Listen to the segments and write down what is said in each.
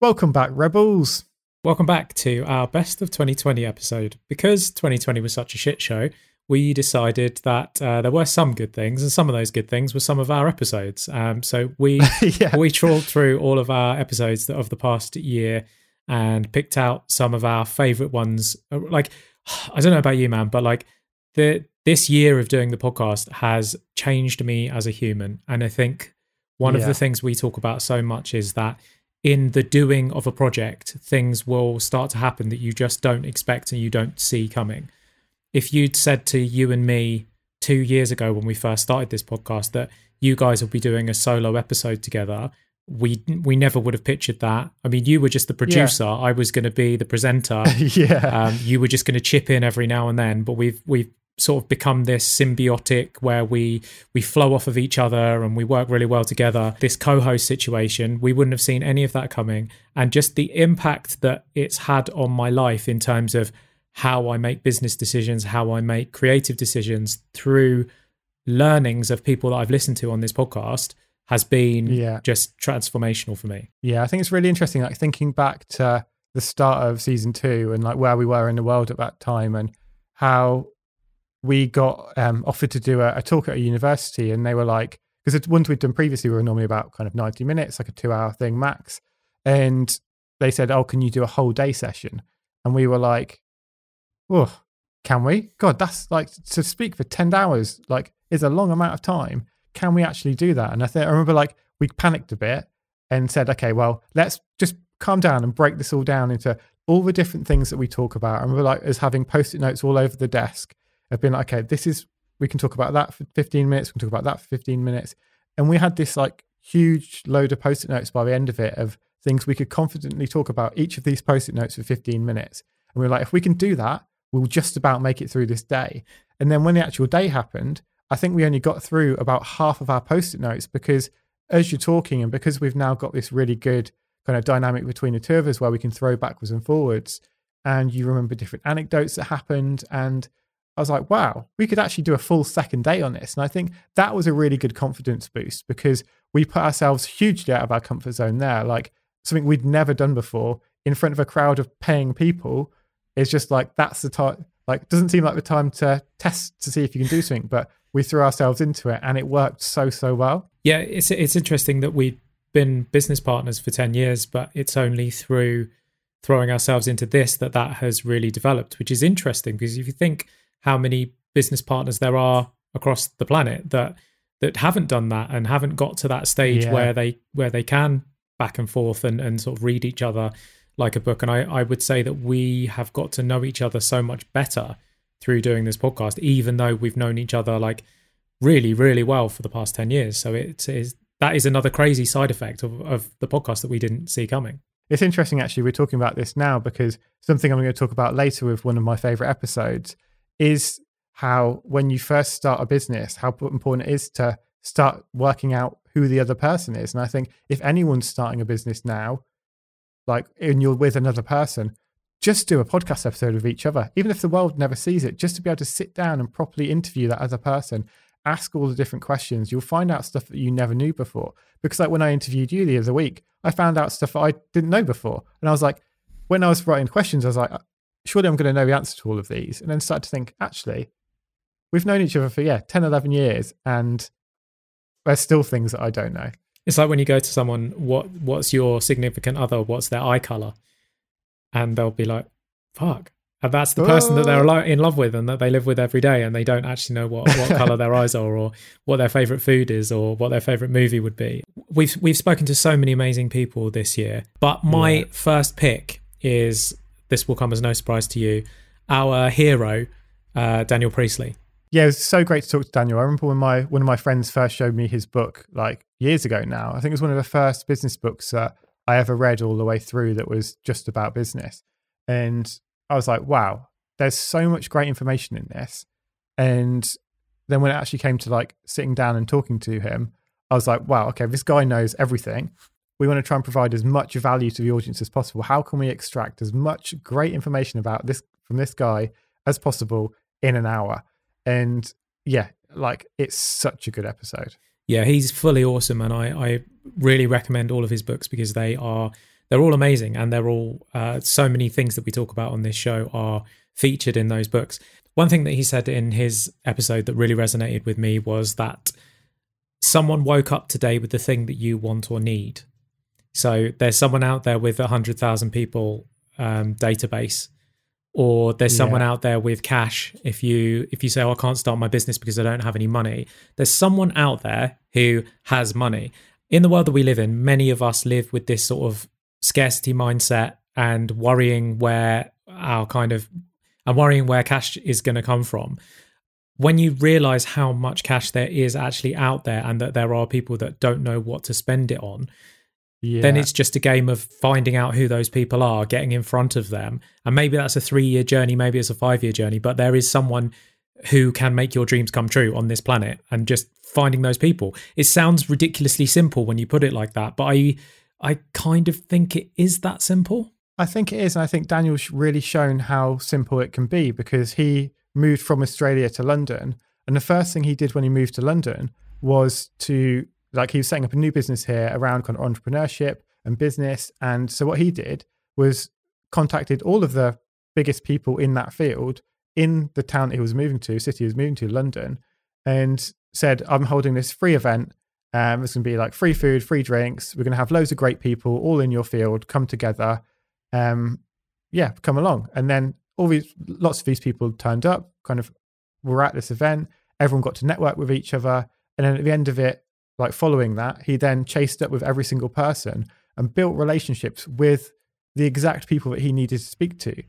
Welcome back, Rebels. Welcome back to our Best of 2020 episode. Because 2020 was such a shit show, we decided that there were some good things, and some of those good things were some of our episodes. So we we trawled through all of our episodes of the past year and picked out some of our favourite ones. Like, I don't know about you, man, but like this year of doing the podcast has changed me as a human. And I think one of the things we talk about so much is that in the doing of a project, things will start to happen that you just don't expect and you don't see coming. If you'd said to you and me 2 years ago when we first started this podcast that you guys will be doing a solo episode together, we never would have pictured that. I mean, you were just the producer. Yeah. I was going to be the presenter. You were just going to chip in every now and then, but we've sort of become this symbiotic where we flow off of each other and we work really well together. This co-host situation, we wouldn't have seen any of that coming. And just the impact that it's had on my life in terms of how I make business decisions, how I make creative decisions through learnings of people that I've listened to on this podcast has been just transformational for me. Yeah, I think it's really interesting, like thinking back to the start of season 2 and like where we were in the world at that time and how we got offered to do a talk at a university, and they were like, because the ones we'd done previously were normally about kind of 90 minutes, like a 2-hour thing max. And they said, oh, can you do a whole day session? And we were like, oh, can we? God, that's like, to speak for 10 hours, like is a long amount of time. Can we actually do that? And I remember like we panicked a bit and said, okay, well, let's just calm down and break this all down into all the different things that we talk about. And we're like, as having post-it notes all over the desk, I've been like, okay, we can talk about that for 15 minutes. We can talk about that for 15 minutes. And we had this like huge load of post-it notes by the end of it of things we could confidently talk about, each of these post-it notes for 15 minutes. And we were like, if we can do that, we'll just about make it through this day. And then when the actual day happened, I think we only got through about half of our post-it notes, because as you're talking and because we've now got this really good kind of dynamic between the two of us where we can throw backwards and forwards and you remember different anecdotes that happened. And I was like, wow, we could actually do a full second day on this. And I think that was a really good confidence boost, because we put ourselves hugely out of our comfort zone there. Like something we'd never done before in front of a crowd of paying people. It's just like, that's the time, like, doesn't seem like the time to test to see if you can do something, but we threw ourselves into it and it worked so well. Yeah, it's interesting that we've been business partners for 10 years, but it's only through throwing ourselves into this that has really developed, which is interesting, because if you think how many business partners there are across the planet that haven't done that and haven't got to that stage where they can back and forth and sort of read each other like a book. And I would say that we have got to know each other so much better through doing this podcast, even though we've known each other like really, really well for the past 10 years. So that is another crazy side effect of the podcast that we didn't see coming. It's interesting, actually, we're talking about this now, because something I'm going to talk about later with one of my favorite episodes is how, when you first start a business, how important it is to start working out who the other person is. And I think if anyone's starting a business now, like, and you're with another person, just do a podcast episode with each other. Even if the world never sees it, just to be able to sit down and properly interview that other person, ask all the different questions. You'll find out stuff that you never knew before. Because like when I interviewed you the other week, I found out stuff that I didn't know before. And I was like, when I was writing questions, I was like, surely I'm going to know the answer to all of these. And then started to think, actually, we've known each other for 10, 11 years. And there's still things that I don't know. It's like when you go to someone, what's your significant other? What's their eye color? And they'll be like, fuck. And that's the person that they're in love with and that they live with every day, and they don't actually know what color their eyes are, or what their favorite food is, or what their favorite movie would be. We've spoken to so many amazing people this year, but my first pick is, this will come as no surprise to you, our hero, Daniel Priestley. Yeah, it was so great to talk to Daniel. I remember when one of my friends first showed me his book, like years ago now. I think it was one of the first business books that I ever read all the way through that was just about business. And I was like, wow, there's so much great information in this. And then when it actually came to like sitting down and talking to him, I was like, wow, okay, this guy knows everything. We want to try and provide as much value to the audience as possible. How can we extract as much great information about this from this guy as possible in an hour? And like, it's such a good episode. Yeah, he's fully awesome, and I really recommend all of his books, because they are they're all amazing, and they're all so many things that we talk about on this show are featured in those books. One thing that he said in his episode that really resonated with me was that someone woke up today with the thing that you want or need. So there's someone out there with 100,000 people database, or there's someone out there with cash. If you say, oh, I can't start my business because I don't have any money, there's someone out there who has money. In the world that we live in, many of us live with this sort of scarcity mindset and worrying where cash is going to come from. When you realize how much cash there is actually out there, and that there are people that don't know what to spend it on, then it's just a game of finding out who those people are, getting in front of them. And maybe that's a 3-year journey, maybe it's a 5-year journey, but there is someone who can make your dreams come true on this planet, and just finding those people. It sounds ridiculously simple when you put it like that, but I kind of think it is that simple. I think it is. And I think Daniel's really shown how simple it can be, because he moved from Australia to London. And the first thing he did when he moved to London was to, like, he was setting up a new business here around kind of entrepreneurship and business. And so what he did was contacted all of the biggest people in that field in the town that he was moving to, city he was moving to, London, and said, I'm holding this free event. It's going to be like free food, free drinks. We're going to have loads of great people all in your field come together. Come along. And then lots of these people turned up, kind of were at this event. Everyone got to network with each other. And then at the end of it, like following that, he then chased up with every single person and built relationships with the exact people that he needed to speak to.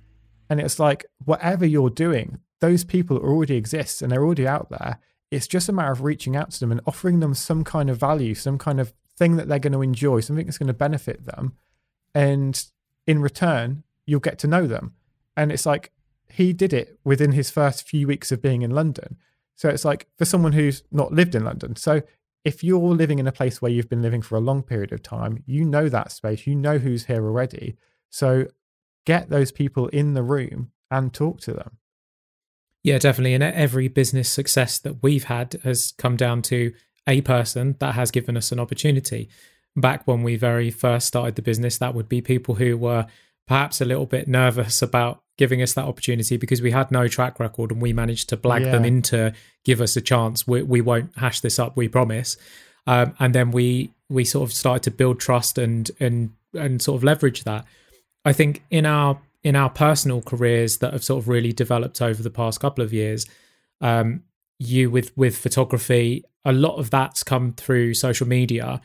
And it's like, whatever you're doing, those people already exist and they're already out there. It's just a matter of reaching out to them and offering them some kind of value, some kind of thing that they're going to enjoy, something that's going to benefit them. And in return, you'll get to know them. And it's like, he did it within his first few weeks of being in London. So it's like, for someone who's not lived in London. So if you're living in a place where you've been living for a long period of time, you know that space, you know who's here already. So get those people in the room and talk to them. Yeah, definitely. And every business success that we've had has come down to a person that has given us an opportunity. Back when we very first started the business, that would be people who were perhaps a little bit nervous about giving us that opportunity because we had no track record, and we managed to blag them into give us a chance. We won't hash this up, we promise. And then we sort of started to build trust and sort of leverage that. I think in our personal careers that have sort of really developed over the past couple of years, with photography, a lot of that's come through social media.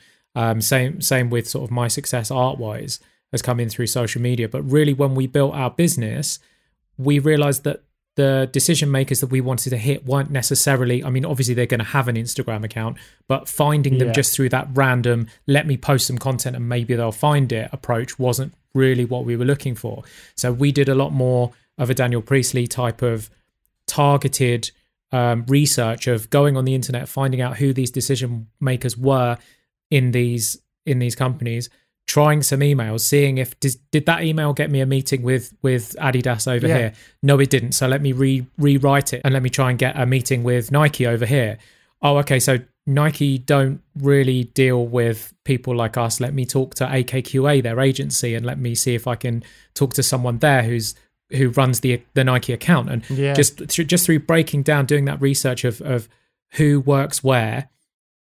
Same with sort of my success art-wise has come in through social media. But really, when we built our business, we realized that the decision makers that we wanted to hit weren't necessarily, I mean, obviously they're going to have an Instagram account, but finding them just through that random, let me post some content and maybe they'll find it approach wasn't really what we were looking for. So we did a lot more of a Daniel Priestley type of targeted research of going on the internet, finding out who these decision makers were in these companies, trying some emails, seeing if did that email get me a meeting with Adidas over here? No, it didn't. So let me rewrite it and let me try and get a meeting with Nike over here. Oh, okay. So Nike don't really deal with people like us. Let me talk to AKQA, their agency, and let me see if I can talk to someone there who runs the Nike account. And just through breaking down, doing that research of who works where,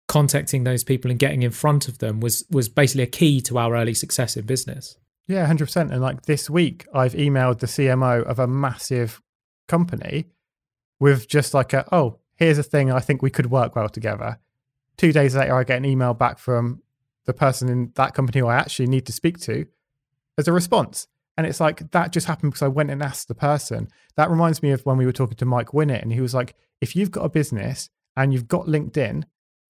contacting those people and getting in front of them was basically a key to our early success in business. Yeah, 100%. And like this week, I've emailed the CMO of a massive company with just like here's a thing I think we could work well together. 2 days later, I get an email back from the person in that company who I actually need to speak to as a response. And it's like, that just happened because I went and asked the person. That reminds me of when we were talking to Mike Winnett, and he was like, if you've got a business and you've got LinkedIn,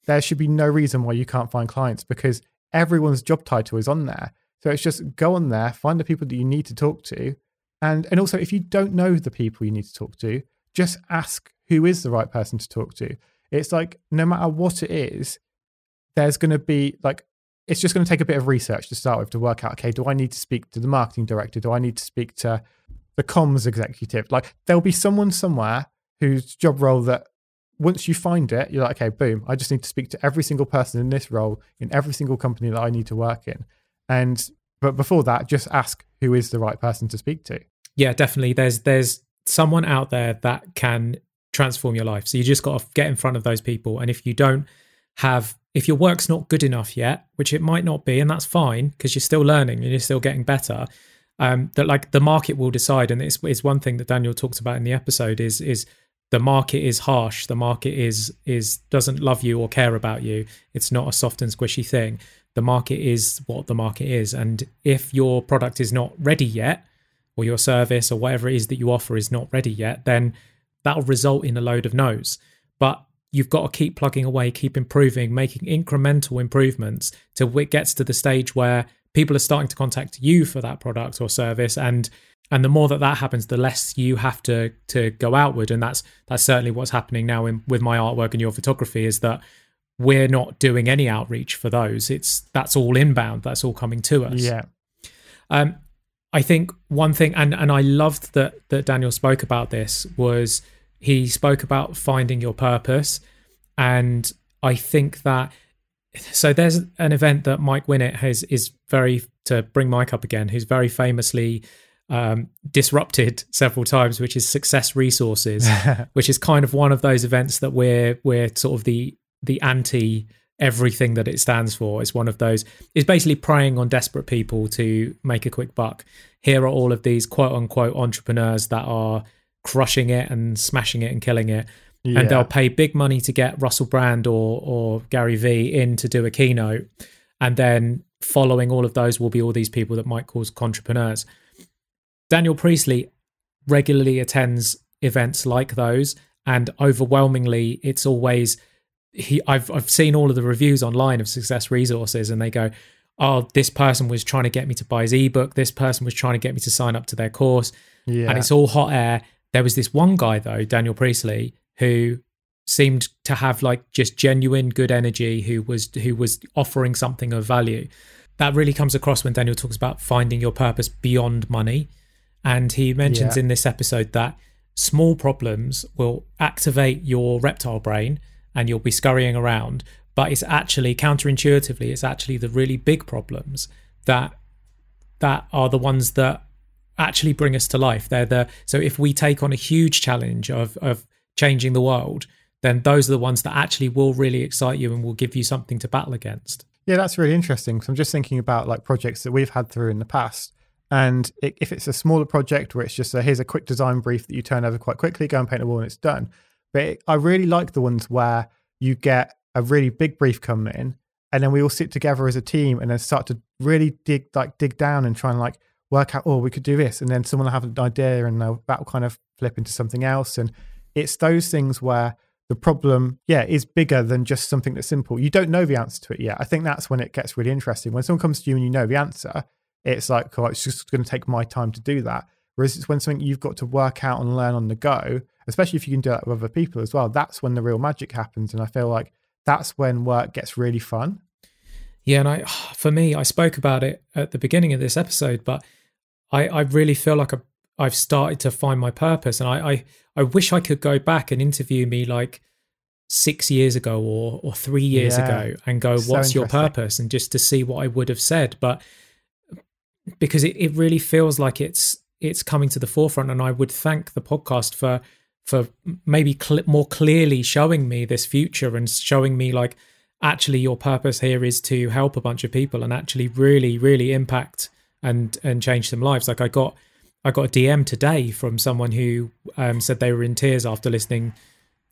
there should be no reason why you can't find clients, because everyone's job title is on there. So it's just go on there, find the people that you need to talk to. And also, if you don't know the people you need to talk to, just ask who is the right person to talk to. It's like, no matter what it is, there's going to be like, it's just going to take a bit of research to start with to work out, okay, do I need to speak to the marketing director? Do I need to speak to the comms executive? Like, there'll be someone somewhere whose job role that once you find it, you're like, okay, boom, I just need to speak to every single person in this role in every single company that I need to work in. And But before that, just ask who is the right person to speak to. Yeah, definitely. There's someone out there that can transform your life. So you just got to get in front of those people. And if you don't have, if your work's not good enough yet, which it might not be, and that's fine because you're still learning and you're still getting better, that like the market will decide. And it's one thing that Daniel talks about in the episode is the market is harsh. The market is doesn't love you or care about you. It's not a soft and squishy thing. The market is what the market is. And if your product is not ready yet, or your service or whatever it is that you offer is not ready yet, then that'll result in a load of no's. But you've got to keep plugging away, keep improving, making incremental improvements till it gets to the stage where people are starting to contact you for that product or service. And the more that happens, the less you have to go outward. And that's certainly what's happening now with my artwork and your photography, is that we're not doing any outreach for those. That's all inbound. That's all coming to us. Yeah. I think one thing, and I loved that Daniel spoke about this, was he spoke about finding your purpose. And I think that, so there's an event that Mike Winnett is very, to bring Mike up again, who's very famously disrupted several times, which is Success Resources, which is kind of one of those events that we're sort of the anti everything that it stands for. It's one of those, it's basically preying on desperate people to make a quick buck. Here are all of these quote unquote entrepreneurs that are crushing it and smashing it and killing it. Yeah. And they'll pay big money to get Russell Brand or Gary Vee in to do a keynote. And then following all of those will be all these people that Mike calls contrapreneurs. Daniel Priestley regularly attends events like those. And overwhelmingly, it's always... I've seen all of the reviews online of Success Resources, and they go, oh, this person was trying to get me to buy his ebook, this person was trying to get me to sign up to their course. Yeah. And it's all hot air. There was this one guy though, Daniel Priestley, who seemed to have like just genuine good energy, who was offering something of value. That really comes across when Daniel talks about finding your purpose beyond money. And he mentions in this episode that small problems will activate your reptile brain and you'll be scurrying around, but it's actually counterintuitively, it's actually the really big problems that are the ones that actually bring us to life. So if we take on a huge challenge of changing the world, then those are the ones that actually will really excite you and will give you something to battle against. Yeah, that's really interesting. So I'm just thinking about like projects that we've had through in the past. And if it's a smaller project where it's just here's a quick design brief that you turn over quite quickly, go and paint a wall and it's done. But I really like the ones where you get a really big brief come in and then we all sit together as a team and then start to really dig down and try and like work out, oh, we could do this. And then someone will have an idea and that will kind of flip into something else. And it's those things where the problem, is bigger than just something that's simple. You don't know the answer to it yet. I think that's when it gets really interesting. When someone comes to you and you know the answer, it's like, oh, it's just going to take my time to do that. Whereas it's when something you've got to work out and learn on the go, especially if you can do that with other people as well, that's when the real magic happens. And I feel like that's when work gets really fun. Yeah. And I spoke about it at the beginning of this episode, but I really feel like I've started to find my purpose. And I wish I could go back and interview me like 6 years ago or 3 years ago and go, what's your purpose? And just to see what I would have said. But because it really feels like it's coming to the forefront. And I would thank the podcast for maybe more clearly showing me this future and showing me like, actually your purpose here is to help a bunch of people and actually really, really impact and change some lives. Like I got a DM today from someone who said they were in tears after listening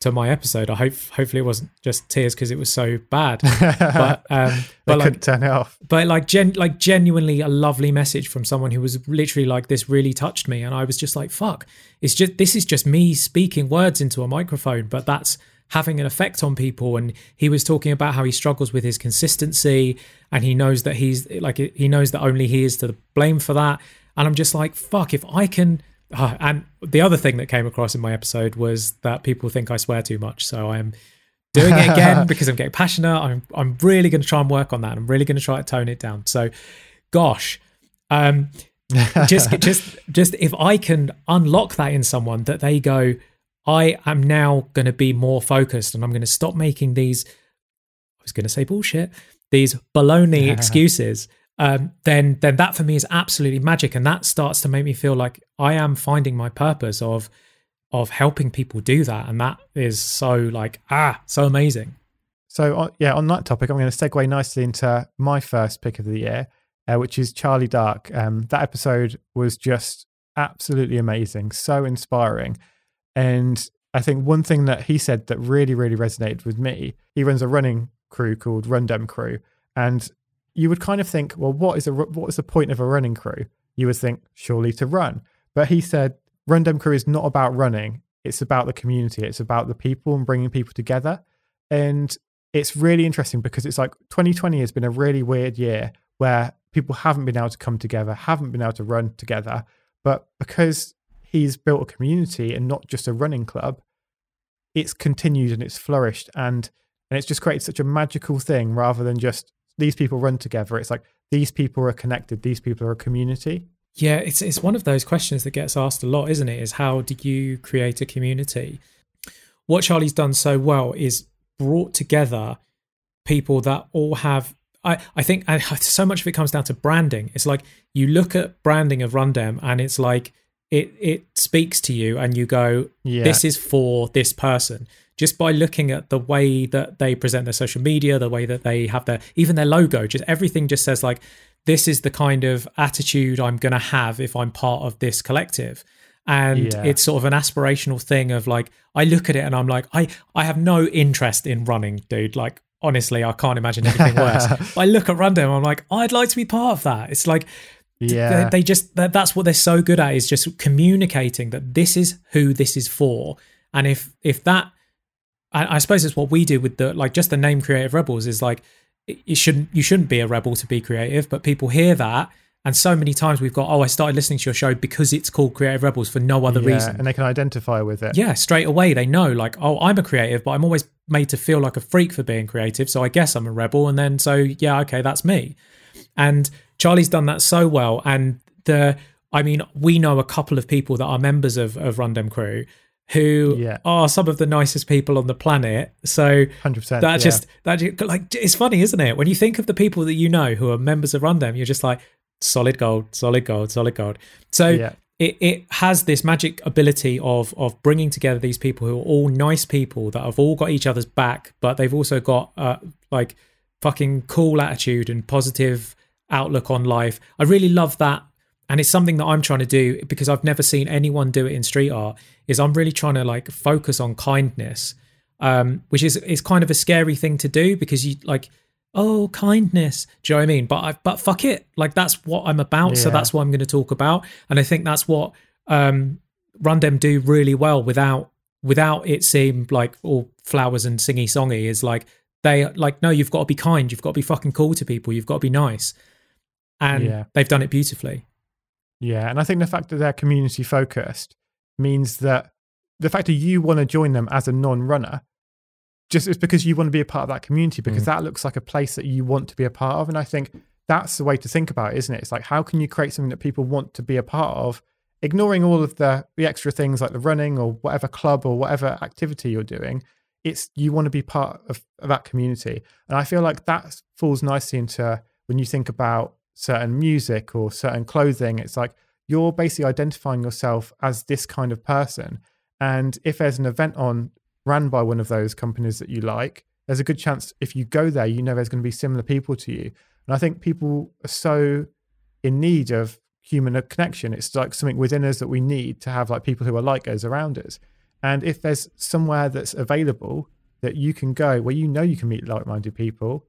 to my episode. I hopefully it wasn't just tears because it was so bad, but like, couldn't turn it off. But like genuinely a lovely message from someone who was literally like, this really touched me. And I was just like, fuck, this is just me speaking words into a microphone, but that's having an effect on people. And he was talking about how he struggles with his consistency and he knows that he knows that only he is to blame for that. And I'm just like, fuck, if I can. And the other thing that came across in my episode was that people think I swear too much. So I'm doing it again because I'm getting passionate. I'm really going to try and work on that. I'm really going to try to tone it down. So gosh, just if I can unlock that in someone that they go, I am now going to be more focused and I'm going to stop making these, I was going to say bullshit, these baloney excuses then that for me is absolutely magic. And that starts to make me feel like I am finding my purpose of helping people do that. And that is so so amazing. So yeah, on that topic, I'm going to segue nicely into my first pick of the year, which is Charlie Dark. That episode was just absolutely amazing, so inspiring. And I think one thing that he said that really, really resonated with me, he runs a running crew called Run Dem Crew. And you would kind of think, well, what is the point of a running crew? You would think, surely to run. But he said, Run Dem Crew is not about running. It's about the community. It's about the people and bringing people together. And it's really interesting because it's like 2020 has been a really weird year where people haven't been able to come together, haven't been able to run together. But because he's built a community and not just a running club, it's continued and it's flourished. And it's just created such a magical thing rather than just these people run together. It's like these people are connected. These people are a community. Yeah, it's one of those questions that gets asked a lot, isn't it? Is how do you create a community? What Charlie's done so well is brought together people that all have, I think so much of it comes down to branding. It's like you look at branding of Run Dem and it's like it speaks to you and you go, yeah, this is for this person. Just by looking at the way that they present their social media, the way that they have even their logo, just everything just says like, this is the kind of attitude I'm going to have if I'm part of this collective. And it's sort of an aspirational thing of like, I look at it and I'm like, I have no interest in running, dude. Like, honestly, I can't imagine anything worse. But I look at Run Dem, I'm like, I'd like to be part of that. It's like, that's what they're so good at, is just communicating that this is who this is for. And if that, I suppose it's what we do with the, like, just the name Creative Rebels is like, you shouldn't be a rebel to be creative, but people hear that. And so many times we've got, I started listening to your show because it's called Creative Rebels for no other reason. And they can identify with it. Yeah, straight away they know like, I'm a creative, but I'm always made to feel like a freak for being creative. So I guess I'm a rebel. And then, that's me. And Charlie's done that so well. And we know a couple of people that are members of Run Dem Crew who are some of the nicest people on the planet. So 100%, it's funny, isn't it? When you think of the people that you know who are members of Run Dem, you're just like, solid gold, solid gold, solid gold. So it has this magic ability of bringing together these people who are all nice people that have all got each other's back, but they've also got fucking cool attitude and positive outlook on life. I really love that. And it's something that I'm trying to do because I've never seen anyone do it in street art, is I'm really trying to like focus on kindness, which is kind of a scary thing to do because you like, oh, kindness. Do you know what I mean? But fuck it. Like, that's what I'm about. Yeah. So that's what I'm going to talk about. And I think that's what Run Dem do really well without it seem like all flowers and singy songy, is like, they like, no, you've got to be kind. You've got to be fucking cool to people. You've got to be nice. And they've done it beautifully. Yeah. And I think the fact that they're community focused means that the fact that you want to join them as a non-runner, just it's because you want to be a part of that community, because that looks like a place that you want to be a part of. And I think that's the way to think about it, isn't it? It's like, how can you create something that people want to be a part of, ignoring all of the extra things like the running or whatever club or whatever activity you're doing? It's you want to be part of that community. And I feel like that falls nicely into when you think about certain music or certain clothing. It's like you're basically identifying yourself as this kind of person. And if there's an event on ran by one of those companies that you like, there's a good chance if you go there, you know there's going to be similar people to you. And I think people are so in need of human connection. It's like something within us that we need to have like people who are like us around us. And if there's somewhere that's available that you can go where you know you can meet like-minded people,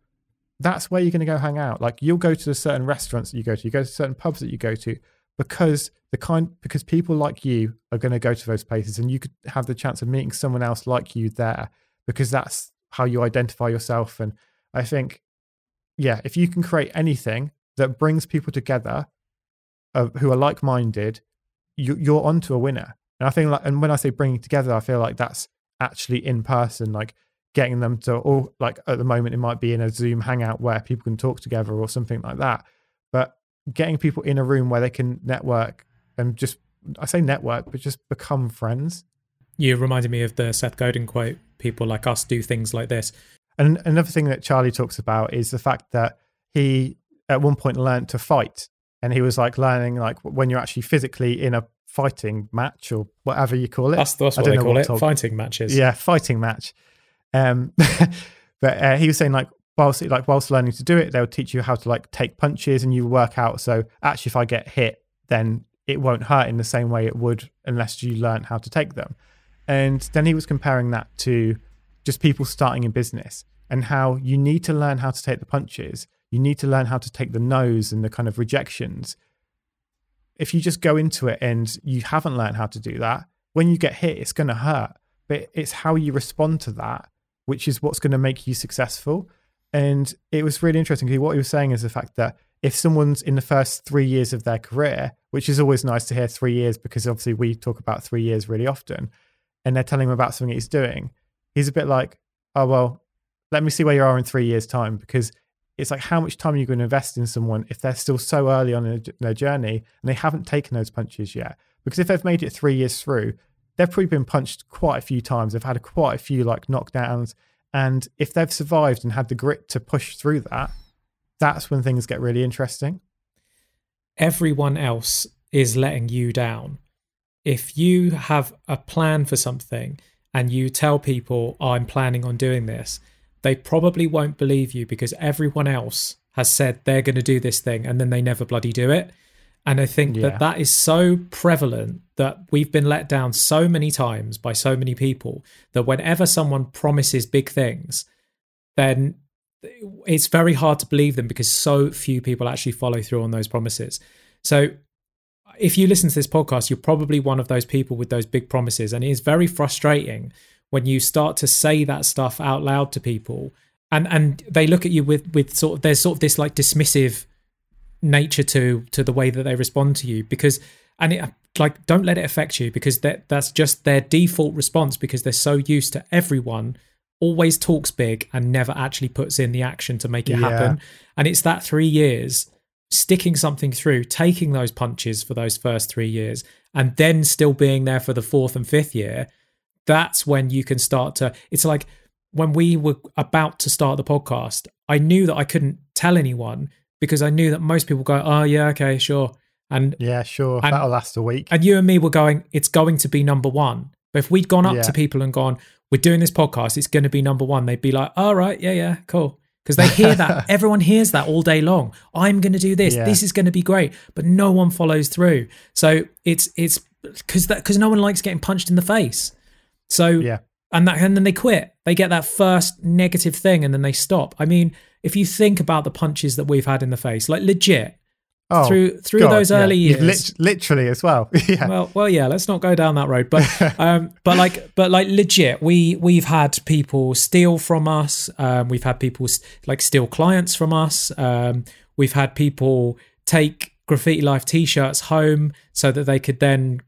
that's where you're going to go hang out. Like you'll go to the certain restaurants that you go to certain pubs that you go to, because people like you are going to go to those places, and you could have the chance of meeting someone else like you there, because that's how you identify yourself. And I think, if you can create anything that brings people together who are like-minded, you're onto a winner. And I think, and when I say bringing together, I feel like that's actually in person, like getting them to, or like at the moment it might be in a Zoom hangout where people can talk together or something like that. But getting people in a room where they can network and just, I say network, but just become friends. You reminded me of the Seth Godin quote, people like us do things like this. And another thing that Charlie talks about is the fact that he at one point learned to fight, and he was like learning like when you're actually physically in a fighting match or whatever you call it. That's what they call it, fighting matches. Yeah, fighting match. But he was saying like whilst learning to do it, they'll teach you how to like take punches and you work out. So actually, if I get hit, then it won't hurt in the same way it would unless you learn how to take them. And then he was comparing that to just people starting in business and how you need to learn how to take the punches. You need to learn how to take the no's and the kind of rejections. If you just go into it and you haven't learned how to do that, when you get hit, it's going to hurt. But it's how you respond to that, which is what's going to make you successful. And it was really interesting. What he was saying is the fact that if someone's in the first 3 years of their career, which is always nice to hear 3 years, because obviously we talk about 3 years really often, and they're telling him about something he's doing, he's a bit like, oh, well, let me see where you are in 3 years' time, because it's like, how much time are you going to invest in someone if they're still so early on in their journey and they haven't taken those punches yet? Because if they've made it 3 years through, they've probably been punched quite a few times. They've had quite a few like knockdowns. And if they've survived and had the grit to push through that, that's when things get really interesting. Everyone else is letting you down. If you have a plan for something and you tell people, I'm planning on doing this, they probably won't believe you because everyone else has said they're going to do this thing and then they never bloody do it. And I think that is so prevalent that we've been let down so many times by so many people that whenever someone promises big things, then it's very hard to believe them because so few people actually follow through on those promises. So if you listen to this podcast, you're probably one of those people with those big promises. And it is very frustrating when you start to say that stuff out loud to people and they look at you with sort of, there's sort of this like dismissive nature to the way that they respond to you, because and it, like, don't let it affect you, because that's just their default response, because they're so used to everyone always talks big and never actually puts in the action to make it happen. And it's that 3 years sticking something through, taking those punches for those first 3 years and then still being there for the fourth and fifth year. That's when you can start to, it's like when we were about to start the podcast, I knew that I couldn't tell anyone because I knew that most people go, oh yeah, okay, sure. And yeah, sure. And that'll last a week. And you and me were going, it's going to be number one. But if we'd gone up to people and gone, we're doing this podcast, it's going to be number one, they'd be like, all right, yeah, cool. Because they hear that. Everyone hears that all day long. I'm going to do this. Yeah. This is going to be great. But no one follows through. So it's because no one likes getting punched in the face. So, and then they quit. They get that first negative thing and then they stop. I mean, if you think about the punches that we've had in the face, like legit, through God, those early years, literally as well. Well, let's not go down that road. But, but like legit, we've had people steal from us. We've had people like steal clients from us. We've had people take Graffiti Life t-shirts home so that they could then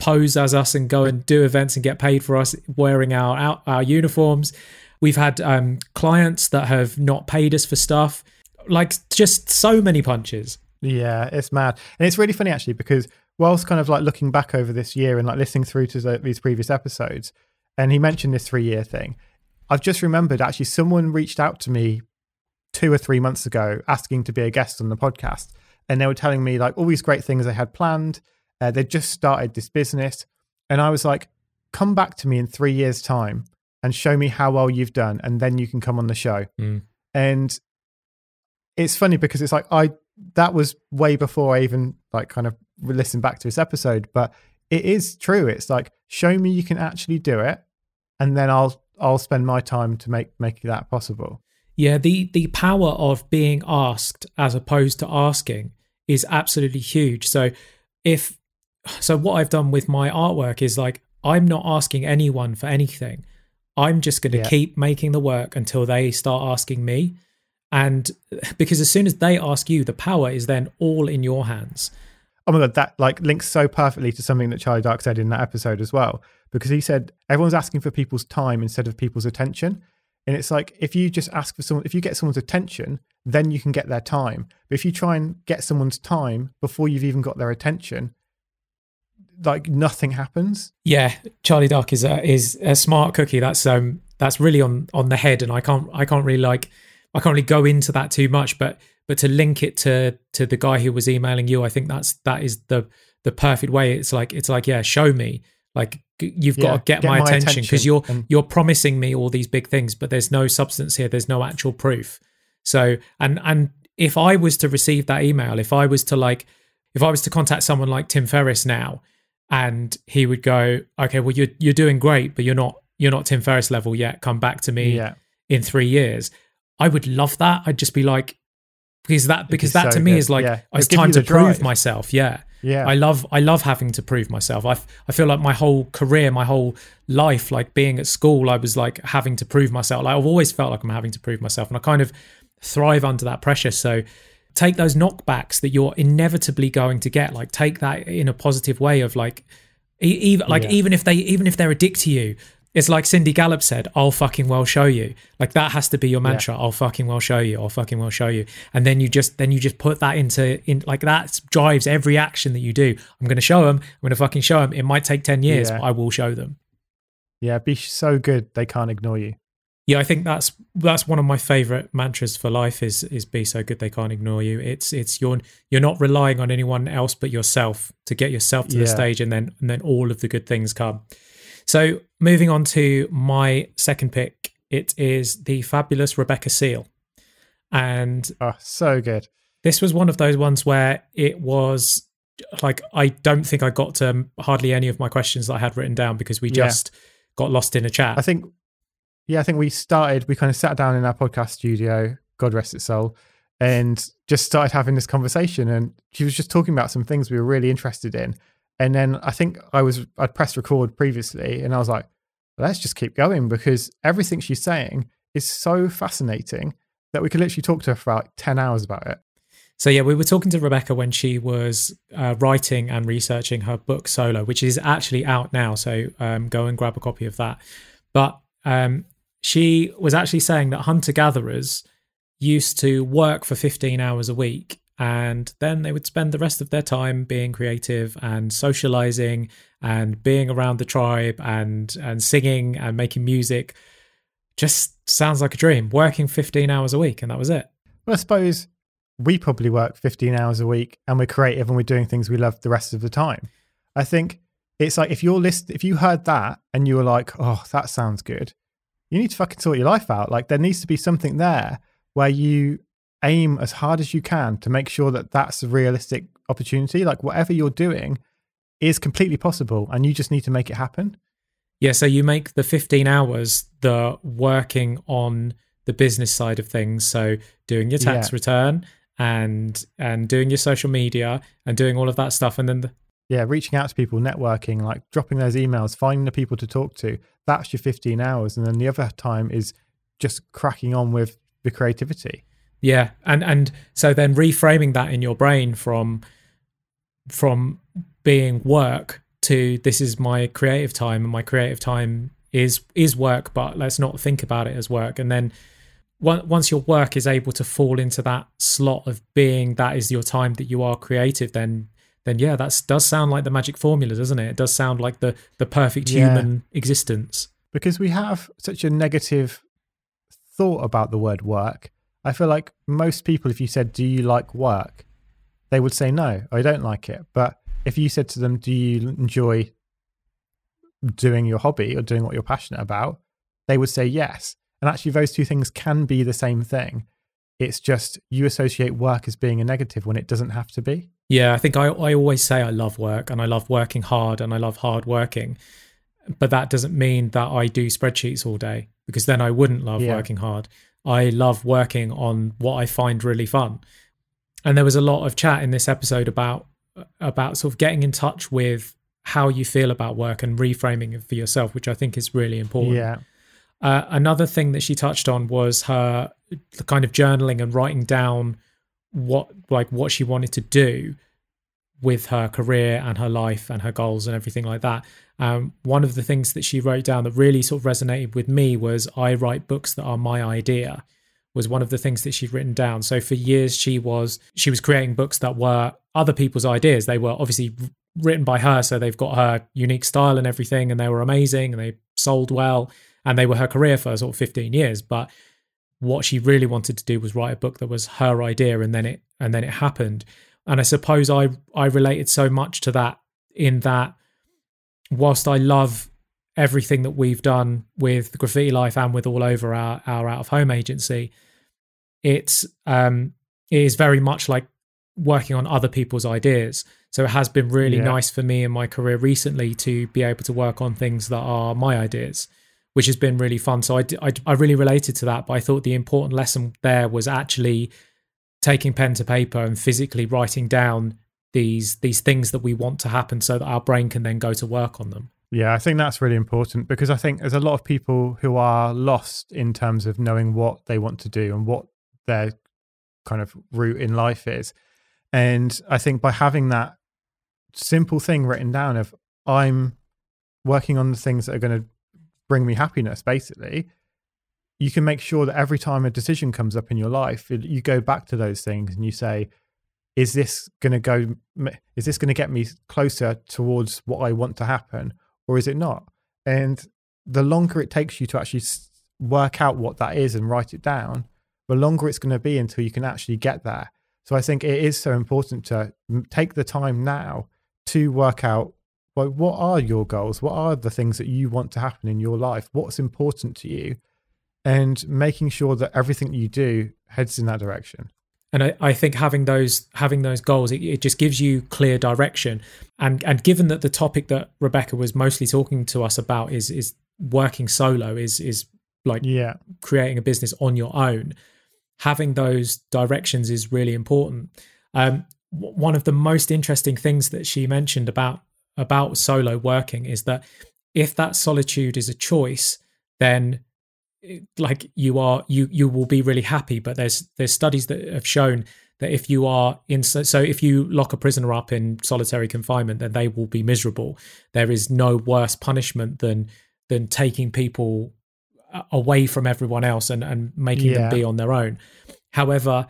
pose as us and go and do events and get paid for us wearing our uniforms. We've had clients that have not paid us for stuff, like just so many punches. Yeah, it's mad. And it's really funny actually, because whilst kind of like looking back over this year and like listening through to these previous episodes, and he mentioned this 3 year thing, I've just remembered actually someone reached out to me 2 or 3 months ago asking to be a guest on the podcast. And they were telling me like all these great things they had planned. They'd just started this business. And I was like, come back to me in 3 years time and show me how well you've done, and then you can come on the show. Mm. And it's funny because it's like, that was way before I even like kind of listened back to this episode, but it is true. It's like, show me you can actually do it, and then I'll spend my time to make that possible. Yeah, the power of being asked as opposed to asking is absolutely huge. So what I've done with my artwork is like, I'm not asking anyone for anything. I'm just going to keep making the work until they start asking me. And because as soon as they ask you, the power is then all in your hands. Oh my God, that like links so perfectly to something that Charlie Dark said in that episode as well, because he said, everyone's asking for people's time instead of people's attention. And it's like, if you just ask for someone, if you get someone's attention, then you can get their time. But if you try and get someone's time before you've even got their attention, like nothing happens. Yeah, Charlie Dark is a smart cookie. That's really on the head, and I can't really go into that too much. But But to link it to the guy who was emailing you, I think that is the perfect way. It's like, yeah, show me. Like, you've got to get my attention, because you're promising me all these big things, but there's no substance here. There's no actual proof. So, and if I was to receive that email, if I was to contact someone like Tim Ferriss now, and he would go, okay, well, you're doing great, but you're not Tim Ferriss level yet. Come back to me in 3 years. I would love that. I'd just be like, because that to me is like, it's time to prove myself. Yeah. Yeah. I love having to prove myself. I feel like my whole career, my whole life, like being at school, I was like having to prove myself. Like, I've always felt like I'm having to prove myself, and I kind of thrive under that pressure. So take those knockbacks that you're inevitably going to get. Like, take that in a positive way of like, even if they're a dick to you, it's like Cindy Gallop said, I'll fucking well show you. Like, that has to be your mantra. Yeah. I'll fucking well show you. I'll fucking well show you. And then you just put that in like, that drives every action that you do. I'm going to show them. I'm going to fucking show them. It might take 10 years, but I will show them. Yeah. Be so good they can't ignore you. Yeah. I think that's one of my favorite mantras for life is be so good they can't ignore you. It's you're not relying on anyone else but yourself to get yourself to the stage, and then all of the good things come. So moving on to my second pick, it is the fabulous Rebecca Seal. And so good. This was one of those ones where it was like, I don't think I got to hardly any of my questions that I had written down, because we just got lost in a chat. I think we kind of sat down in our podcast studio, God rest its soul, and just started having this conversation. And she was just talking about some things we were really interested in. And then I think I'd pressed record previously, and I was like, let's just keep going, because everything she's saying is so fascinating that we could literally talk to her for about 10 hours about it. So yeah, we were talking to Rebecca when she was writing and researching her book Solo, which is actually out now. So go and grab a copy of that. But she was actually saying that hunter-gatherers used to work for 15 hours a week, and then they would spend the rest of their time being creative and socializing and being around the tribe and singing and making music. Just sounds like a dream, working 15 hours a week, and that was it. Well, I suppose we probably work 15 hours a week and we're creative and we're doing things we love the rest of the time. I think it's like, if you heard that and you were like, oh, that sounds good, you need to fucking sort your life out. Like, there needs to be something there where you aim as hard as you can to make sure that that's a realistic opportunity. Like, whatever you're doing is completely possible, and you just need to make it happen. Yeah. So you make the 15 hours the working on the business side of things. So doing your tax return and doing your social media and doing all of that stuff. And then reaching out to people, networking, like dropping those emails, finding the people to talk to. That's your 15 hours. And then the other time is just cracking on with the creativity. Yeah. And so then reframing that in your brain from being work to, this is my creative time, and my creative time is work, but let's not think about it as work. And then once your work is able to fall into that slot of being, that is your time that you are creative, then yeah, that does sound like the magic formula, doesn't it? It does sound like the perfect human existence. Because we have such a negative thought about the word work. I feel like most people, if you said, do you like work? They would say, no, I don't like it. But if you said to them, do you enjoy doing your hobby or doing what you're passionate about? They would say yes. And actually, those two things can be the same thing. It's just you associate work as being a negative when it doesn't have to be. Yeah, I think I always say I love work, and I love working hard, and I love hard working. But that doesn't mean that I do spreadsheets all day, because then I wouldn't love working hard. I love working on what I find really fun. And there was a lot of chat in this episode about sort of getting in touch with how you feel about work and reframing it for yourself, which I think is really important. Yeah. Another thing that she touched on was her the kind of journaling and writing down what she wanted to do with her career and her life and her goals and everything like that. One of the things that she wrote down that really sort of resonated with me was, I write books that are my idea, was one of the things that she'd written down. So for years she was creating books that were other people's ideas. They were obviously written by her, so they've got her unique style and everything, and they were amazing and they sold well, and they were her career for sort of 15 years. But what she really wanted to do was write a book that was her idea, and then it happened. And I suppose I related so much to that, in that whilst I love everything that we've done with Graffiti Life and with All Over, our out of home agency, it is very much like working on other people's ideas. So it has been really nice for me in my career recently to be able to work on things that are my ideas, which has been really fun. So I really related to that, but I thought the important lesson there was actually taking pen to paper and physically writing down these things that we want to happen so that our brain can then go to work on them. Yeah, I think that's really important, because I think there's a lot of people who are lost in terms of knowing what they want to do and what their kind of route in life is. And I think by having that simple thing written down of I'm working on the things that are going to bring me happiness, basically, you can make sure that every time a decision comes up in your life, you go back to those things and you say, is this going to get me closer towards what I want to happen? Or is it not? And the longer it takes you to actually work out what that is and write it down, the longer it's going to be until you can actually get there. So I think it is so important to take the time now to work out, well, what are your goals? What are the things that you want to happen in your life? What's important to you? And making sure that everything you do heads in that direction. And I think having those goals, it just gives you clear direction. And given that the topic that Rebecca was mostly talking to us about is working solo, is like creating a business on your own, having those directions is really important. One of the most interesting things that she mentioned about solo working is that if that solitude is a choice, then like you will be really happy. But there's studies that have shown that if you are if you lock a prisoner up in solitary confinement, then they will be miserable. There is no worse punishment than taking people away from everyone else and making them be on their own. However,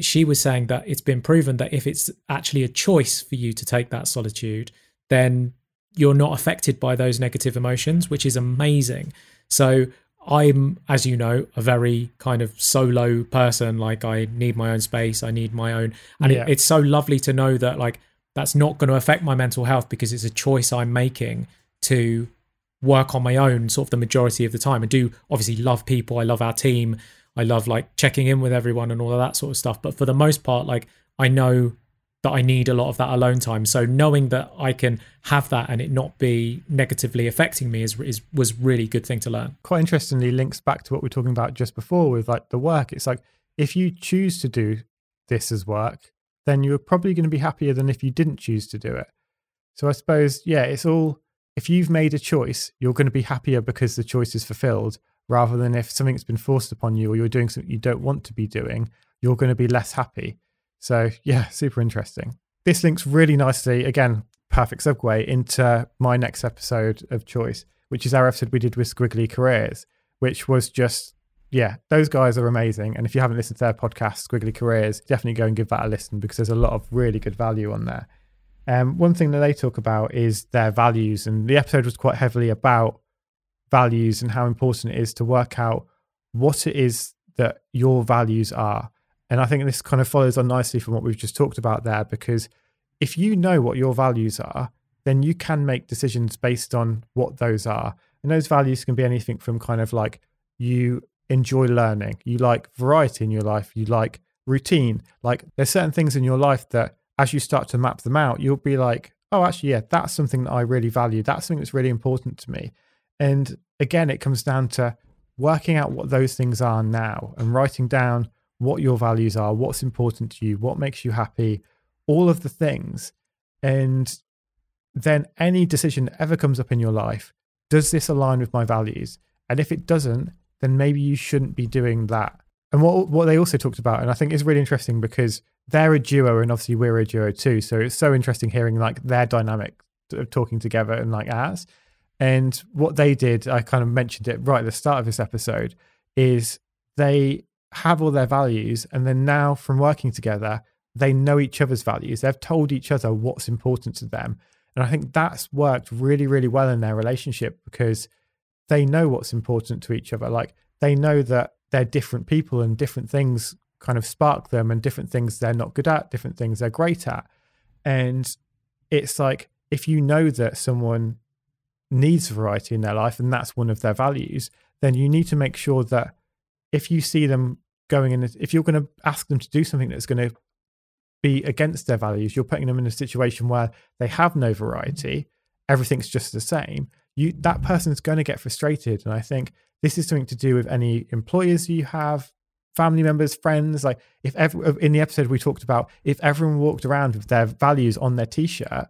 she was saying that it's been proven that if it's actually a choice for you to take that solitude, then you're not affected by those negative emotions, which is amazing. So I'm, as you know, a very kind of solo person. Like I need my own space. I need my own. And it's so lovely to know that like that's not going to affect my mental health, because it's a choice I'm making to work on my own sort of the majority of the time. I do obviously love people. I love our team. I love like checking in with everyone and all of that sort of stuff. But for the most part, like I know that I need a lot of that alone time. So knowing that I can have that and it not be negatively affecting me was really good thing to learn. Quite interestingly, links back to what we were talking about just before with like the work. It's like, if you choose to do this as work, then you're probably going to be happier than if you didn't choose to do it. So I suppose, it's all, if you've made a choice, you're going to be happier because the choice is fulfilled, rather than if something's been forced upon you or you're doing something you don't want to be doing, you're going to be less happy. So super interesting. This links really nicely, again, perfect segue into my next episode of choice, which is our episode we did with Squiggly Careers, which was just, those guys are amazing. And if you haven't listened to their podcast, Squiggly Careers, definitely go and give that a listen, because there's a lot of really good value on there. One thing that they talk about is their values. And the episode was quite heavily about values and how important it is to work out what it is that your values are. And I think this kind of follows on nicely from what we've just talked about there, because if you know what your values are, then you can make decisions based on what those are. And those values can be anything from kind of like you enjoy learning, you like variety in your life, you like routine. Like there's certain things in your life that as you start to map them out, you'll be like, oh, actually, that's something that I really value. That's something that's really important to me. And again, it comes down to working out what those things are now and writing down what your values are, what's important to you, what makes you happy, all of the things. And then any decision that ever comes up in your life, does this align with my values? And if it doesn't, then maybe you shouldn't be doing that. And what they also talked about, and I think is really interesting because they're a duo and obviously we're a duo too. So it's so interesting hearing like their dynamic of talking together and like ours. And what they did, I kind of mentioned it right at the start of this episode, is they have all their values. And then now from working together, they know each other's values. They've told each other what's important to them. And I think that's worked really, really well in their relationship, because they know what's important to each other. Like they know that they're different people and different things kind of spark them, and different things they're not good at, different things they're great at. And it's like, if you know that someone needs variety in their life and that's one of their values, then you need to make sure that if you see them going in, if you're going to ask them to do something that's going to be against their values, you're putting them in a situation where they have no variety, everything's just the same. That person's going to get frustrated. And I think this is something to do with any employers you have, family members, friends. Like in the episode we talked about, if everyone walked around with their values on their t-shirt,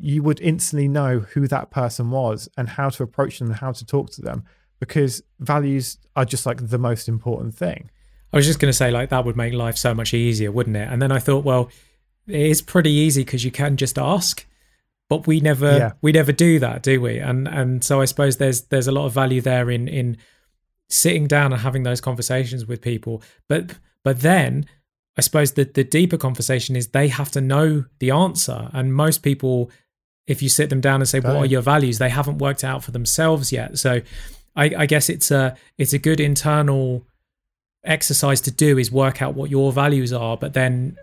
you would instantly know who that person was and how to approach them and how to talk to them, because values are just like the most important thing. I was just going to say, like, that would make life so much easier, wouldn't it? And then I thought, well, it is pretty easy because you can just ask, but we never do that, do we? And so I suppose there's a lot of value there in sitting down and having those conversations with people. But then I suppose that the deeper conversation is they have to know the answer. And most people, if you sit them down and say, what are your values? They haven't worked out for themselves yet. So I guess it's a good internal exercise to do, is work out what your values are, but then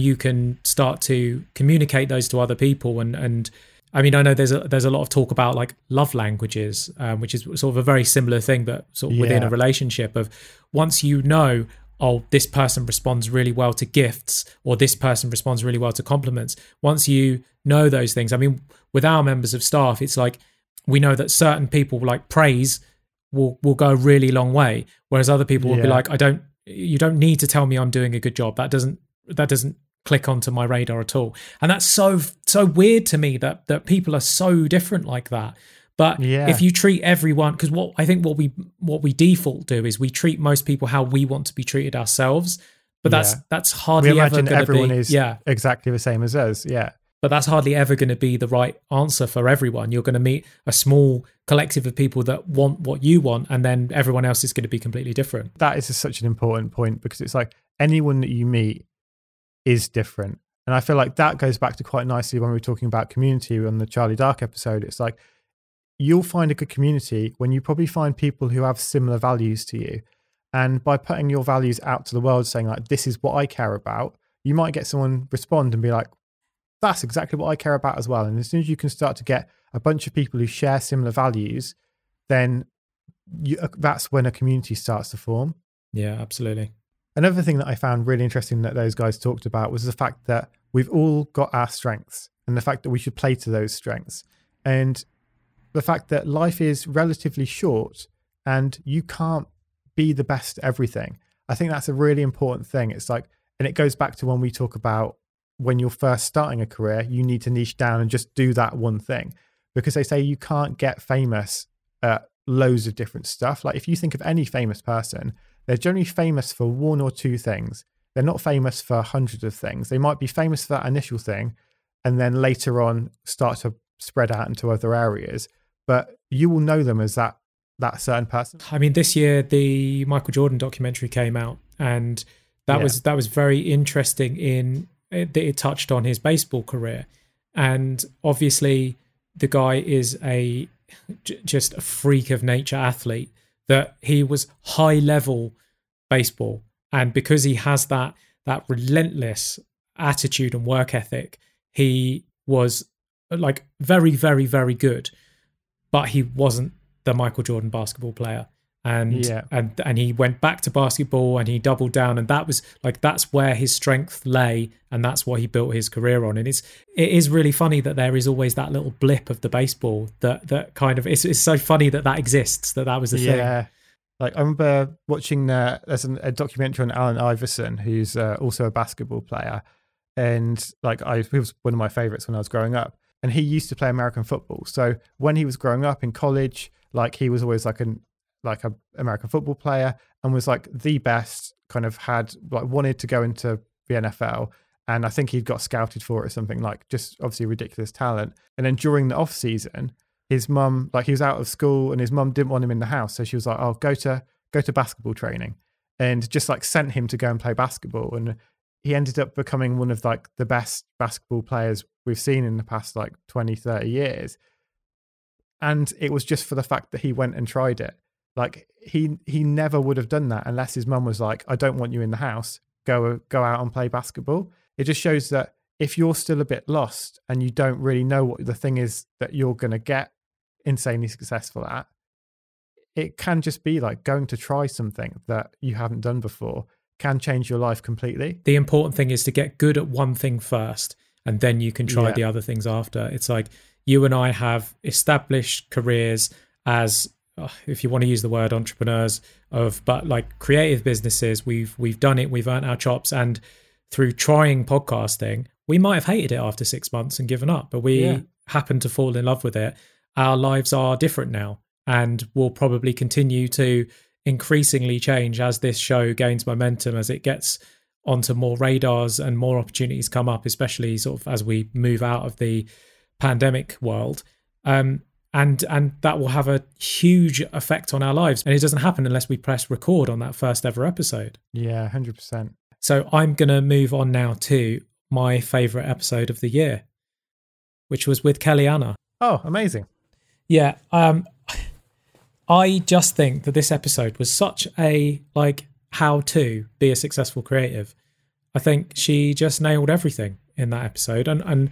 you can start to communicate those to other people. And I mean, I know there's a lot of talk about like love languages, which is sort of a very similar thing, but sort of within a relationship of, once you know, oh, this person responds really well to gifts, or this person responds really well to compliments. Once you know those things, I mean, with our members of staff, it's like, we know that certain people like praise will go a really long way, whereas other people will be like, you don't need to tell me I'm doing a good job. That doesn't click onto my radar at all. And that's so weird to me that people are so different like that. But if you treat everyone, because I think what we default do is we treat most people how we want to be treated ourselves, but that's hardly ever going to be. We imagine everyone is exactly the same as us, but that's hardly ever going to be the right answer for everyone. You're going to meet a small collective of people that want what you want, and then everyone else is going to be completely different. That is such an important point, because it's like anyone that you meet is different. And I feel like that goes back to quite nicely when we were talking about community on the Charlie Dark episode. It's like, you'll find a good community when you probably find people who have similar values to you. And by putting your values out to the world, saying like, this is what I care about, you might get someone respond and be like, that's exactly what I care about as well. And as soon as you can start to get a bunch of people who share similar values, then that's when a community starts to form. Yeah, absolutely. Another thing that I found really interesting that those guys talked about was the fact that we've all got our strengths, and the fact that we should play to those strengths. And the fact that life is relatively short and you can't be the best at everything. I think that's a really important thing. It's like, and it goes back to when we talk about when you're first starting a career, you need to niche down and just do that one thing, because they say you can't get famous at loads of different stuff. Like if you think of any famous person, they're generally famous for one or two things. They're not famous for hundreds of things. They might be famous for that initial thing and then later on start to spread out into other areas. But you will know them as that certain person. I mean, this year the Michael Jordan documentary came out, and that was very interesting in that it touched on his baseball career. And obviously the guy is just a freak of nature athlete, that he was high level baseball. And because he has that relentless attitude and work ethic, he was like very, very, very good. But he wasn't the Michael Jordan basketball player, and he went back to basketball and he doubled down, and that was like, that's where his strength lay, and that's what he built his career on. And it is really funny that there is always that little blip of the baseball that kind of, it's so funny that exists, that was the thing. Yeah, like I remember watching there's a documentary on Allen Iverson, who's also a basketball player, and like he was one of my favorites when I was growing up. And he used to play American football. So when he was growing up in college, like he was always like a American football player, and was like the best, kind of had like wanted to go into the NFL. And I think he'd got scouted for it or something, like just obviously ridiculous talent. And then during the off season, his mum, like he was out of school and his mum didn't want him in the house. So she was like, oh, go to basketball training, and just like sent him to go and play basketball. And he ended up becoming one of like the best basketball players we've seen in the past like 20, 30 years. And it was just for the fact that he went and tried it. Like he never would have done that unless his mum was like, I don't want you in the house. Go out and play basketball. It just shows that if you're still a bit lost and you don't really know what the thing is that you're going to get insanely successful at, it can just be like going to try something that you haven't done before can change your life completely. The important thing is to get good at one thing first, and then you can try the other things after. It's like you and I have established careers as, if you want to use the word entrepreneurs, but like creative businesses. We've done it, we've earned our chops, and through trying podcasting, we might have hated it after 6 months and given up, but we happened to fall in love with it. Our lives are different now and will probably continue to increasingly change as this show gains momentum, as it gets onto more radars and more opportunities come up, especially sort of as we move out of the pandemic world. And that will have a huge effect on our lives. And it doesn't happen unless we press record on that first ever episode. Yeah, 100%. So I'm going to move on now to my favourite episode of the year, which was with Kelly Anna. Oh, amazing. Yeah. I just think that this episode was such a, like, how to be a successful creative. I think she just nailed everything in that episode. And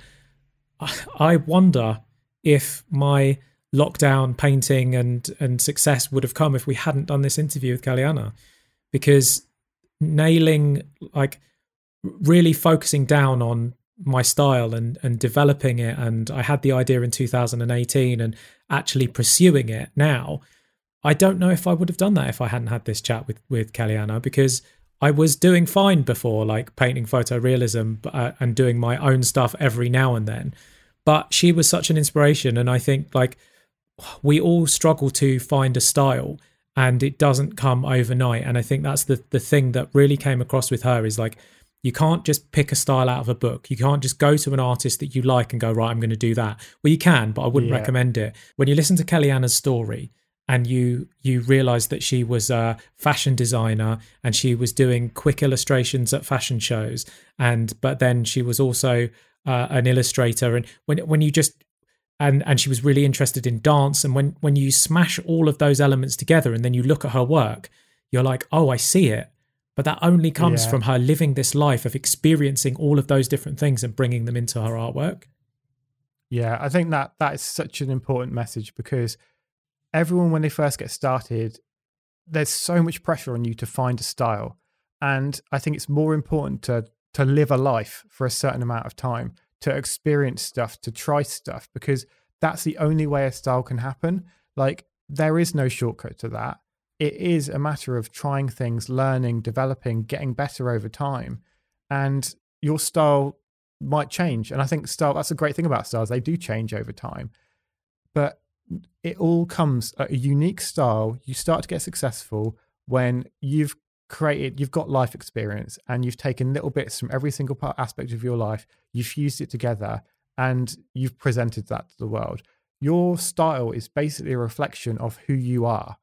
I wonder if my lockdown painting and success would have come if we hadn't done this interview with Kelly Anna, because nailing, like, really focusing down on my style and developing it, and I had the idea in 2018 and actually pursuing it now, I don't know if I would have done that if I hadn't had this chat with Kelly Anna, because I was doing fine before, like painting photorealism and doing my own stuff every now and then. But she was such an inspiration, and I think, like, we all struggle to find a style and it doesn't come overnight. And I think that's the thing that really came across with her is, like, you can't just pick a style out of a book. You can't just go to an artist that you like and go, right, I'm going to do that. Well, you can, but I wouldn't recommend it. When you listen to Kelly Anna's story and you realise that she was a fashion designer and she was doing quick illustrations at fashion shows, but then she was also an illustrator, and when you just and she was really interested in dance, and when you smash all of those elements together and then you look at her work, you're like, oh, I see it. But that only comes from her living this life of experiencing all of those different things and bringing them into her artwork. Yeah, I think that is such an important message, because everyone, when they first get started, there's so much pressure on you to find a style. And I think it's more important to live a life for a certain amount of time, to experience stuff, to try stuff, because that's the only way a style can happen. Like, there is no shortcut to that. It is a matter of trying things, learning, developing, getting better over time. And your style might change. And I think that's a great thing about styles. They do change over time. But it all comes at a unique style. You start to get successful when you've got life experience and you've taken little bits from every single aspect of your life. You've fused it together and you've presented that to the world. Your style is basically a reflection of who you are.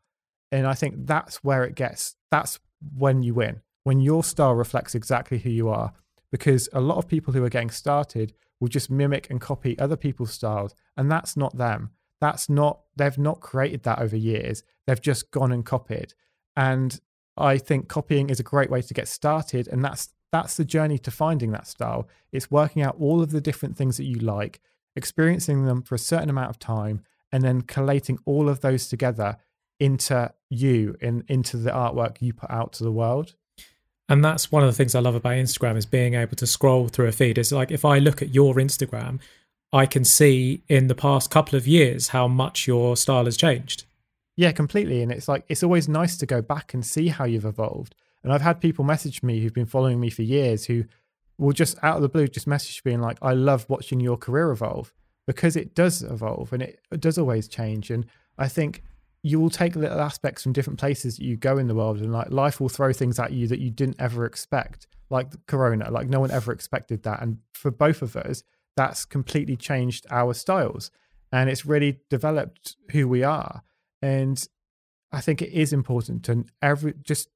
And I think that's when you win, when your style reflects exactly who you are, because a lot of people who are getting started will just mimic and copy other people's styles. And that's not them. They've not created that over years. They've just gone and copied. And I think copying is a great way to get started. And that's the journey to finding that style. It's working out all of the different things that you like, experiencing them for a certain amount of time, and then collating all of those together into you and into the artwork you put out to the world. And that's one of the things I love about Instagram, is being able to scroll through a feed. It's like, if I look at your Instagram, I can see in the past couple of years how much your style has changed. Yeah, completely. And it's like, it's always nice to go back and see how you've evolved. And I've had people message me who've been following me for years, who will just out of the blue just message being like, I love watching your career evolve, because it does evolve and it does always change. And I think you will take little aspects from different places that you go in the world, and like life will throw things at you that you didn't ever expect, like Corona, like no one ever expected that. And for both of us, that's completely changed our styles and it's really developed who we are. And I think it is important to just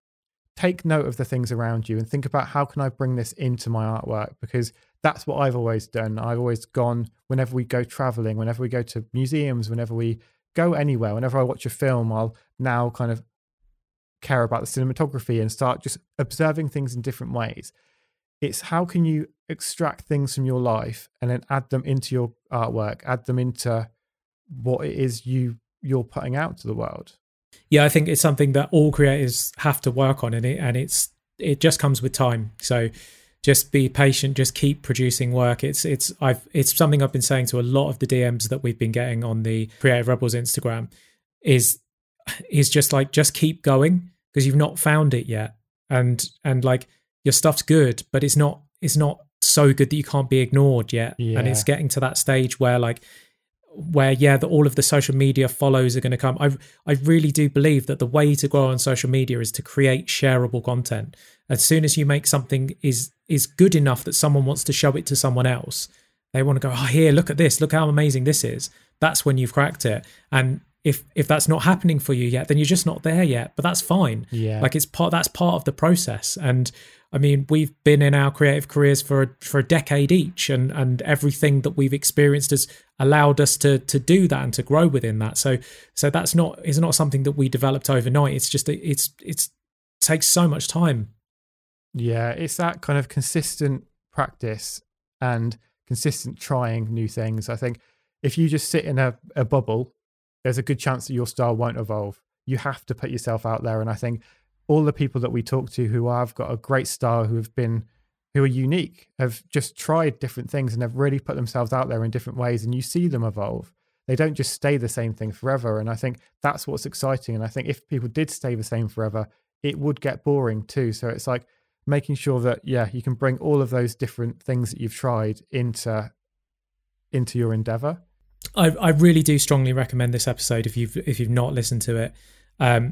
take note of the things around you and think about, how can I bring this into my artwork? Because that's what I've always done. I've always gone, whenever we go traveling, whenever we go to museums, whenever we go anywhere. Whenever I watch a film, I'll now kind of care about the cinematography and start just observing things in different ways. It's how can you extract things from your life and then add them into your artwork, add them into what it is you're putting out to the world. Yeah, I think it's something that all creators have to work on, and it just comes with time. So just be patient, just keep producing work. It's something I've been saying to a lot of the DMs that we've been getting on the Creative Rebels Instagram is just like, just keep going, because you've not found it yet. And like, your stuff's good, but it's not so good that you can't be ignored yet. Yeah. And it's getting to that stage where all of the social media follows are going to come. I really do believe that the way to grow on social media is to create shareable content. As soon as you make something is good enough that someone wants to show it to someone else, they want to go, oh, here, look at this. Look how amazing this is. That's when you've cracked it. And if that's not happening for you yet, then you're just not there yet, but that's fine. Yeah. Like that's part of the process. And I mean, we've been in our creative careers for a decade each, and everything that we've experienced has allowed us to do that and to grow within that. So it's not something that we developed overnight. It's just, it takes so much time. Yeah, it's that kind of consistent practice and consistent trying new things. I think if you just sit in a bubble, there's a good chance that your style won't evolve. You have to put yourself out there. And I think all the people that we talk to who have got a great style, who are unique, have just tried different things and have really put themselves out there in different ways. And you see them evolve. They don't just stay the same thing forever. And I think that's what's exciting. And I think if people did stay the same forever, it would get boring too. So it's like, making sure that, yeah, you can bring all of those different things that you've tried into your endeavor. I really do strongly recommend this episode if you've not listened to it.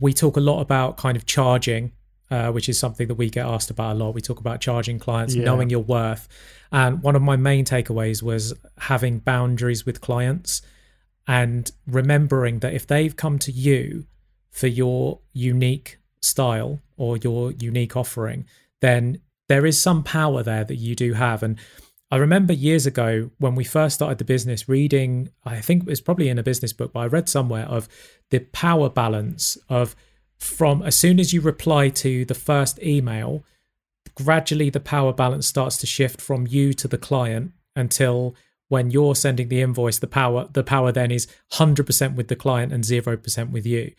We talk a lot about kind of charging, which is something that we get asked about a lot. We talk about charging clients, knowing your worth. And one of my main takeaways was having boundaries with clients and remembering that if they've come to you for your unique style or your unique offering, then there is some power there that you do have. And I remember years ago when we first started the business reading, I think it was probably in a business book, but I read somewhere of the power balance of, from as soon as you reply to the first email, gradually the power balance starts to shift from you to the client until when you're sending the invoice, the power then is 100% with the client and 0% with you.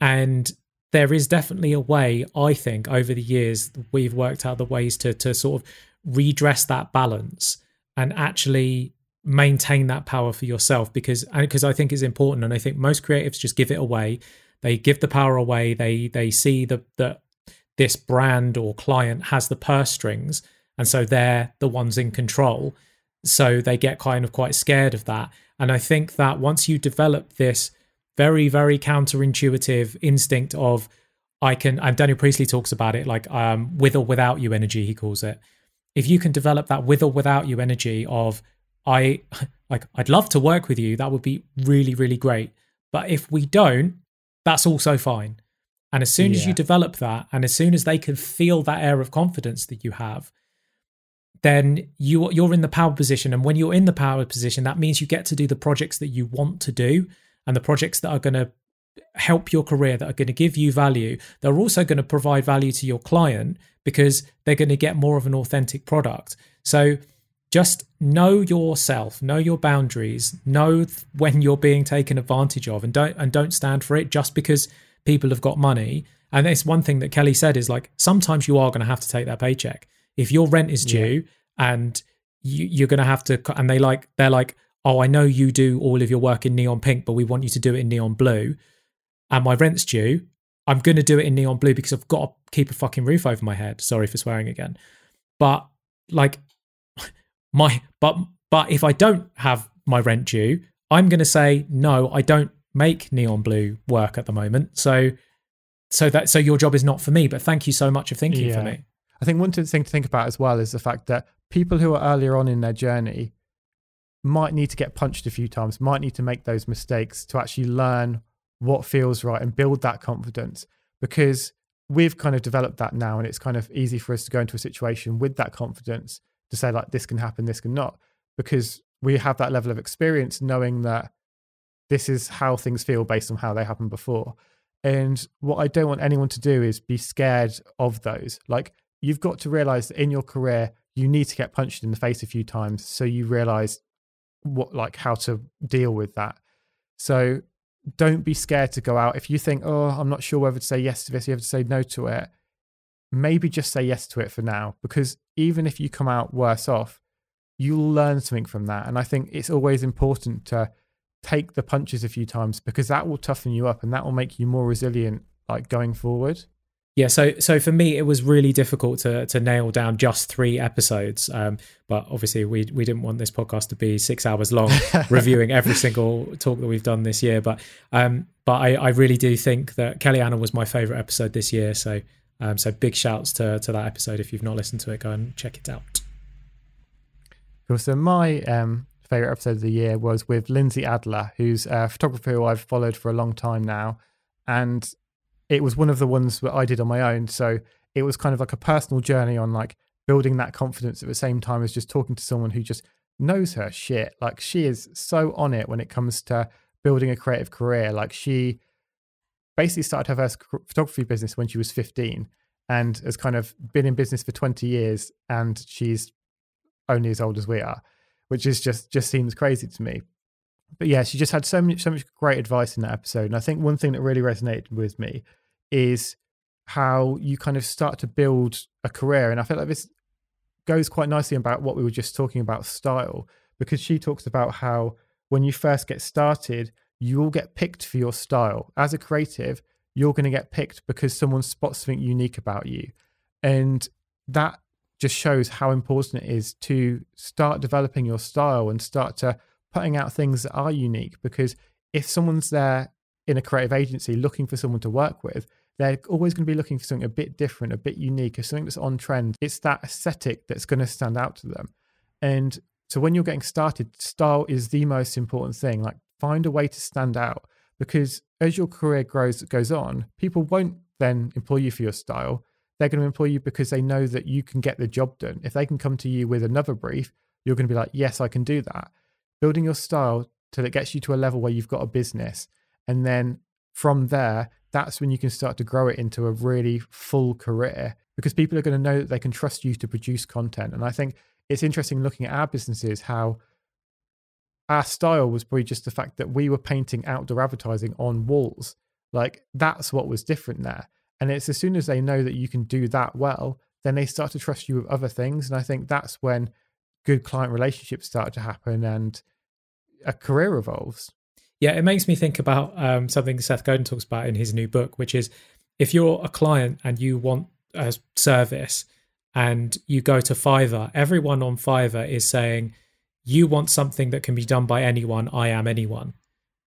And there is definitely a way, I think, over the years, we've worked out the ways to sort of redress that balance and actually maintain that power for yourself, because I think it's important. And I think most creatives just give it away. They give the power away. They see that this brand or client has the purse strings, and so they're the ones in control. So they get kind of quite scared of that. And I think that once you develop this very, very counterintuitive instinct of, and Daniel Priestley talks about it, like with or without you energy, he calls it. If you can develop that with or without you energy of, I'd love to work with you, that would be really, really great. But if we don't, that's also fine. And as soon as you develop that, and as soon as they can feel that air of confidence that you have, then you're in the power position. And when you're in the power position, that means you get to do the projects that you want to do, and the projects that are going to help your career, that are going to give you value. They're also going to provide value to your client because they're going to get more of an authentic product. So just know yourself, know your boundaries, know when you're being taken advantage of, and don't stand for it just because people have got money. And it's one thing that Kelly said is, like, sometimes you are going to have to take that paycheck. If your rent is due and you're going to have to, and they're like, oh, I know you do all of your work in neon pink, but we want you to do it in neon blue, and my rent's due, I'm going to do it in neon blue because I've got to keep a fucking roof over my head. Sorry for swearing again. But like but if I don't have my rent due, I'm going to say, no, I don't make neon blue work at the moment. So your job is not for me, but thank you so much for thinking for me. I think one thing to think about as well is the fact that people who are earlier on in their journey might need to get punched a few times, might need to make those mistakes to actually learn what feels right and build that confidence, because we've kind of developed that now, and it's kind of easy for us to go into a situation with that confidence to say, like, this can happen, this can not, because we have that level of experience knowing that this is how things feel based on how they happened before. And what I don't want anyone to do is be scared of those. Like, you've got to realize that in your career, you need to get punched in the face a few times, so you realize what, like, how to deal with that. So don't be scared to go out. If you think, oh, I'm not sure whether to say yes to this, you have to say no to it. Maybe just say yes to it for now, because even if you come out worse off, you'll learn something from that. And I think it's always important to take the punches a few times, because that will toughen you up and that will make you more resilient, like, going forward. Yeah, so for me, it was really difficult to nail down just 3 episodes. But obviously, we didn't want this podcast to be 6 hours long, reviewing every single talk that we've done this year. But I really do think that Kelly Anna was my favourite episode this year. So big shouts to that episode. If you've not listened to it, go and check it out. Cool. So my favourite episode of the year was with Lindsay Adler, who's a photographer who I've followed for a long time now, and it was one of the ones that I did on my own. So it was kind of like a personal journey on, like, building that confidence at the same time as just talking to someone who just knows her shit. Like, she is so on it when it comes to building a creative career. Like, she basically started her first photography business when she was 15 and has kind of been in business for 20 years. And she's only as old as we are, which is just seems crazy to me. But yeah, she just had so much great advice in that episode. And I think one thing that really resonated with me is how you kind of start to build a career. And I feel like this goes quite nicely about what we were just talking about, style, because she talks about how when you first get started, you'll get picked for your style. As a creative, you're going to get picked because someone spots something unique about you. And that just shows how important it is to start developing your style and start to putting out things that are unique, because if someone's there in a creative agency looking for someone to work with, they're always going to be looking for something a bit different, a bit unique, or something that's on trend. It's that aesthetic that's going to stand out to them. And so when you're getting started, style is the most important thing. Like, find a way to stand out, because as your career goes on, people won't then employ you for your style. They're going to employ you because they know that you can get the job done. If they can come to you with another brief, you're going to be like, yes, I can do that. Building your style till it gets you to a level where you've got a business. And then from there, that's when you can start to grow it into a really full career, because people are going to know that they can trust you to produce content. And I think it's interesting looking at our businesses, how our style was probably just the fact that we were painting outdoor advertising on walls. Like, that's what was different there. And it's as soon as they know that you can do that well, then they start to trust you with other things. And I think that's when good client relationships start to happen and a career evolves. Yeah, it makes me think about something Seth Godin talks about in his new book, which is if you're a client and you want a service and you go to Fiverr, everyone on Fiverr is saying, you want something that can be done by anyone, I am anyone.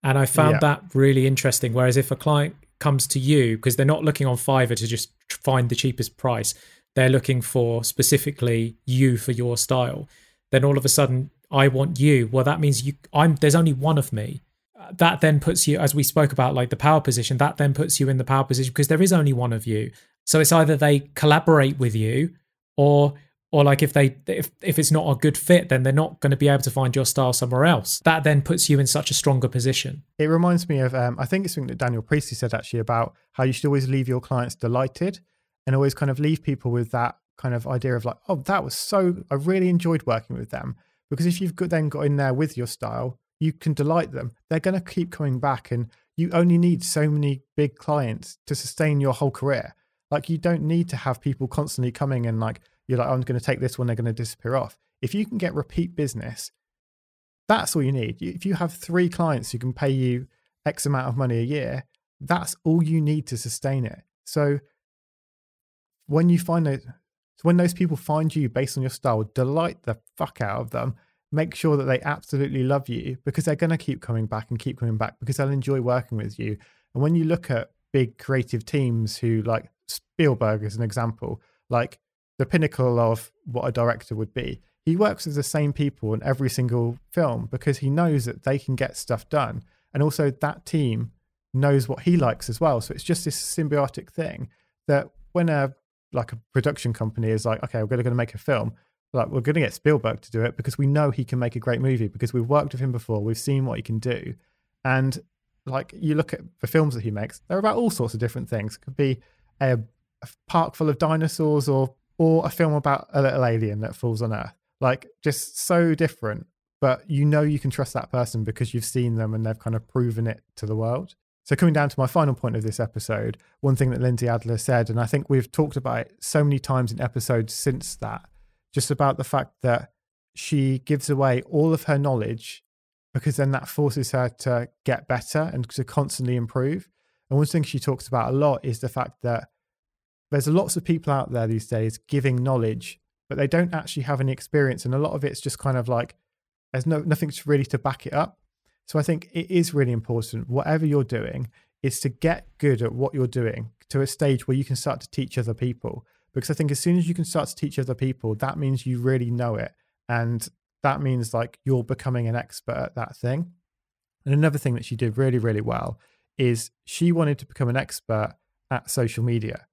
And I found that really interesting. Whereas if a client comes to you, because they're not looking on Fiverr to just find the cheapest price, they're looking for specifically you for your style. Then all of a sudden, I want you. Well, that means there's only one of me. That then puts you, as we spoke about, like the power position, that then puts you in the power position because there is only one of you. So it's either they collaborate with you or like if it's not a good fit, then they're not going to be able to find your style somewhere else. That then puts you in such a stronger position. It reminds me of, I think it's something that Daniel Priestley said actually about how you should always leave your clients delighted and always kind of leave people with that kind of idea of like, oh, that was I really enjoyed working with them. Because if you've got in there with your style, you can delight them. They're going to keep coming back, and you only need so many big clients to sustain your whole career. Like, you don't need to have people constantly coming and like, you're like, oh, I'm going to take this one, they're going to disappear off. If you can get repeat business, that's all you need. If you have 3 clients who can pay you X amount of money a year, that's all you need to sustain it. So when you find those, when those people find you based on your style, delight the fuck out of them. Make sure that they absolutely love you, because they're going to keep coming back and keep coming back because they'll enjoy working with you. And when you look at big creative teams who, like Spielberg as an example, like the pinnacle of what a director would be, he works with the same people in every single film because he knows that they can get stuff done. And also that team knows what he likes as well. So it's just this symbiotic thing that when a production company is like, okay, we're going to make a film, like we're going to get Spielberg to do it because we know he can make a great movie because we've worked with him before, we've seen what he can do. And like, you look at the films that he makes, they're about all sorts of different things. It could be a park full of dinosaurs, or a film about a little alien that falls on Earth. Like, just so different, but you know you can trust that person because you've seen them and they've kind of proven it to the world. So coming down to my final point of this episode, one thing that Lindsay Adler said, and I think we've talked about it so many times in episodes since that, just about the fact that she gives away all of her knowledge because then that forces her to get better and to constantly improve. And one thing she talks about a lot is the fact that there's lots of people out there these days giving knowledge, but they don't actually have any experience. And a lot of it's just kind of like, there's nothing really to back it up. So I think it is really important, whatever you're doing, is to get good at what you're doing to a stage where you can start to teach other people. Because I think as soon as you can start to teach other people, that means you really know it. And that means like you're becoming an expert at that thing. And another thing that she did really, really well is she wanted to become an expert at social media.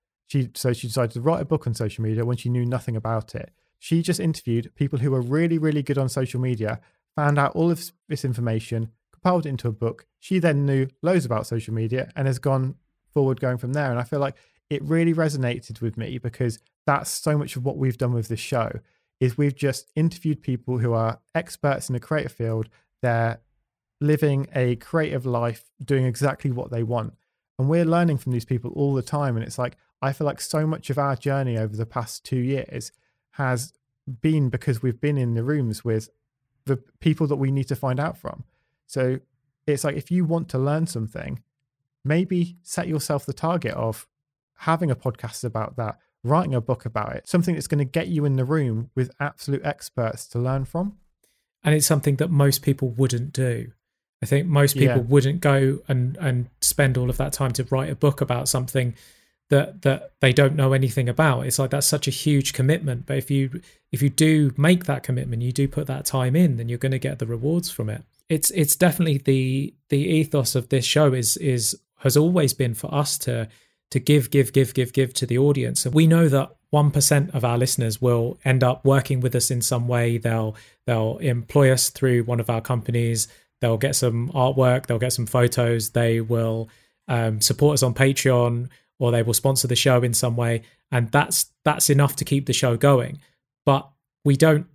So she decided to write a book on social media when she knew nothing about it. She just interviewed people who were really, really good on social media, found out all of this information, compiled it into a book. She then knew loads about social media and has gone forward going from there. And I feel like it really resonated with me because that's so much of what we've done with this show, is we've just interviewed people who are experts in a creative field. They're living a creative life, doing exactly what they want. And we're learning from these people all the time. And it's like, I feel like so much of our journey over the past 2 years has been because we've been in the rooms with the people that we need to find out from. So it's like, if you want to learn something, maybe set yourself the target of having a podcast about that, writing a book about it, something that's going to get you in the room with absolute experts to learn from. And it's something that most people wouldn't do. I think most people wouldn't go and spend all of that time to write a book about something that they don't know anything about. It's like, that's such a huge commitment. But if you do make that commitment, you do put that time in, then you're going to get the rewards from it. It's definitely the ethos of this show has always been for us to give to the audience. And we know that 1% of our listeners will end up working with us in some way. They'll employ us through one of our companies. They'll get some artwork. They'll get some photos. They will support us on Patreon, or they will sponsor the show in some way, and that's enough to keep the show going. But we don't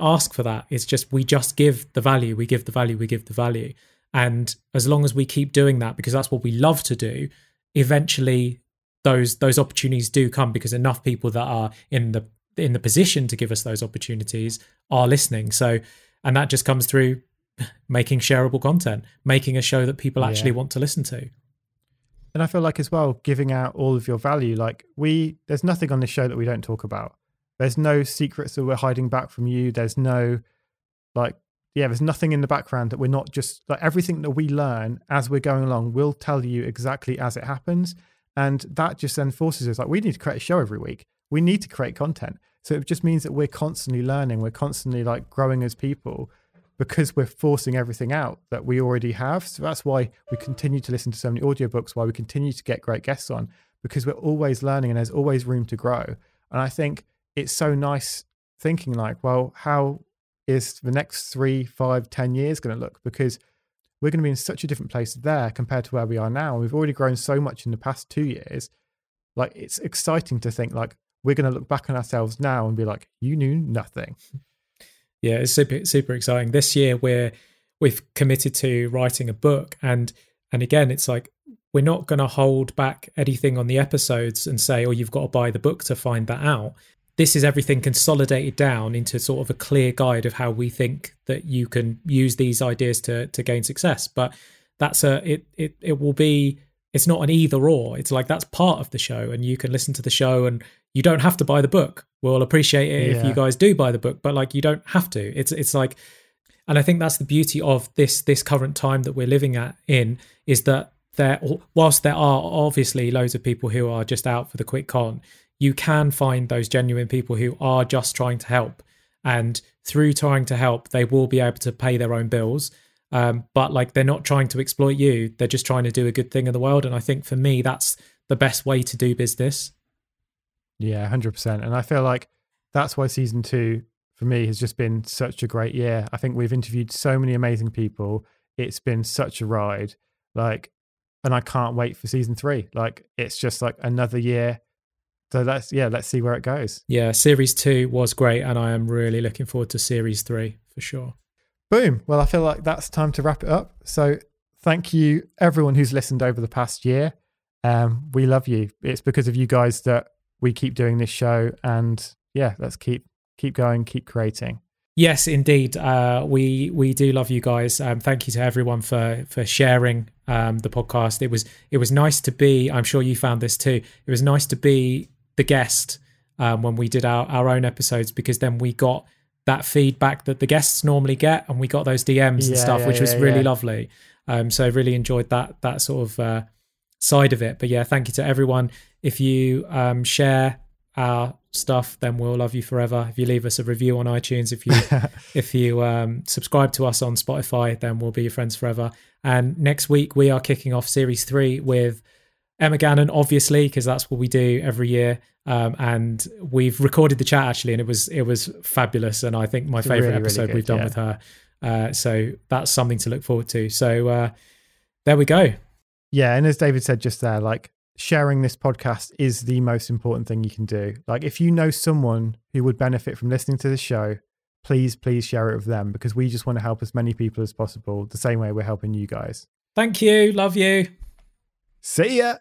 ask for that. It's just we give the value, we give the value, and as long as we keep doing that, because that's what we love to do, eventually those opportunities do come, because enough people that are in the position to give us those opportunities are listening. So, and that just comes through making shareable content, making a show that people actually want to listen to. And I feel like as well, giving out all of your value, like there's nothing on this show that we don't talk about. There's no secrets that we're hiding back from you. There's no there's nothing in the background that we're not just like, everything that we learn as we're going along, we'll tell you exactly as it happens. And that just then forces us, like, we need to create a show every week. We need to create content. So it just means that we're constantly learning. We're constantly like growing as people, because we're forcing everything out that we already have. So that's why we continue to listen to so many audiobooks, why we continue to get great guests on, because we're always learning and there's always room to grow. And I think it's so nice thinking like, well, how is the next 3, 5, 10 years going to look? Because we're going to be in such a different place there compared to where we are now. We've already grown so much in the past 2 years. Like, it's exciting to think like we're going to look back on ourselves now and be like, you knew nothing. Yeah, it's super, super exciting. This year we've committed to writing a book, and again, it's like, we're not going to hold back anything on the episodes and say, oh, you've got to buy the book to find that out. This is everything consolidated down into sort of a clear guide of how we think that you can use these ideas to gain success. But that's it's not an either or. It's like, that's part of the show, and you can listen to the show and you don't have to buy the book. We'll appreciate it if you guys do buy the book, but like, you don't have to. It's like, and I think that's the beauty of this current time that we're living in, is that whilst there are obviously loads of people who are just out for the quick con, you can find those genuine people who are just trying to help, and through trying to help, they will be able to pay their own bills. But like, they're not trying to exploit you. They're just trying to do a good thing in the world. And I think for me, that's the best way to do business. Yeah, 100%. And I feel like that's why season 2 for me has just been such a great year. I think we've interviewed so many amazing people. it's been such a ride, like, and I can't wait for season 3. Like, it's just like another year. So that's, yeah, let's see where it goes. Yeah, series 2 was great, and I am really looking forward to series 3 for sure. Boom. Well, I feel like that's time to wrap it up. So thank you everyone who's listened over the past year. We love you. It's because of you guys that we keep doing this show, and yeah, let's keep going, keep creating. Yes, indeed. We do love you guys. Thank you to everyone for sharing the podcast. It was nice to be, I'm sure you found this too, it was nice to be the guest when we did our own episodes, because then we got that feedback that the guests normally get, and we got those DMs and stuff, which was really lovely. So I really enjoyed that sort of side of it. But yeah, thank you to everyone. If you share our stuff, then we'll love you forever. If you leave us a review on iTunes, if you subscribe to us on Spotify, then we'll be your friends forever. And next week we are kicking off series 3 with Emma Gannon, obviously, because that's what we do every year. And we've recorded the chat actually, and it was fabulous, and I think my favorite episode really good, we've done with her. So that's something to look forward to. So there we go. Yeah, and as David said just there, like, sharing this podcast is the most important thing you can do. Like, if you know someone who would benefit from listening to this show, please share it with them, because we just want to help as many people as possible, the same way we're helping you guys. Thank you. Love you. See ya.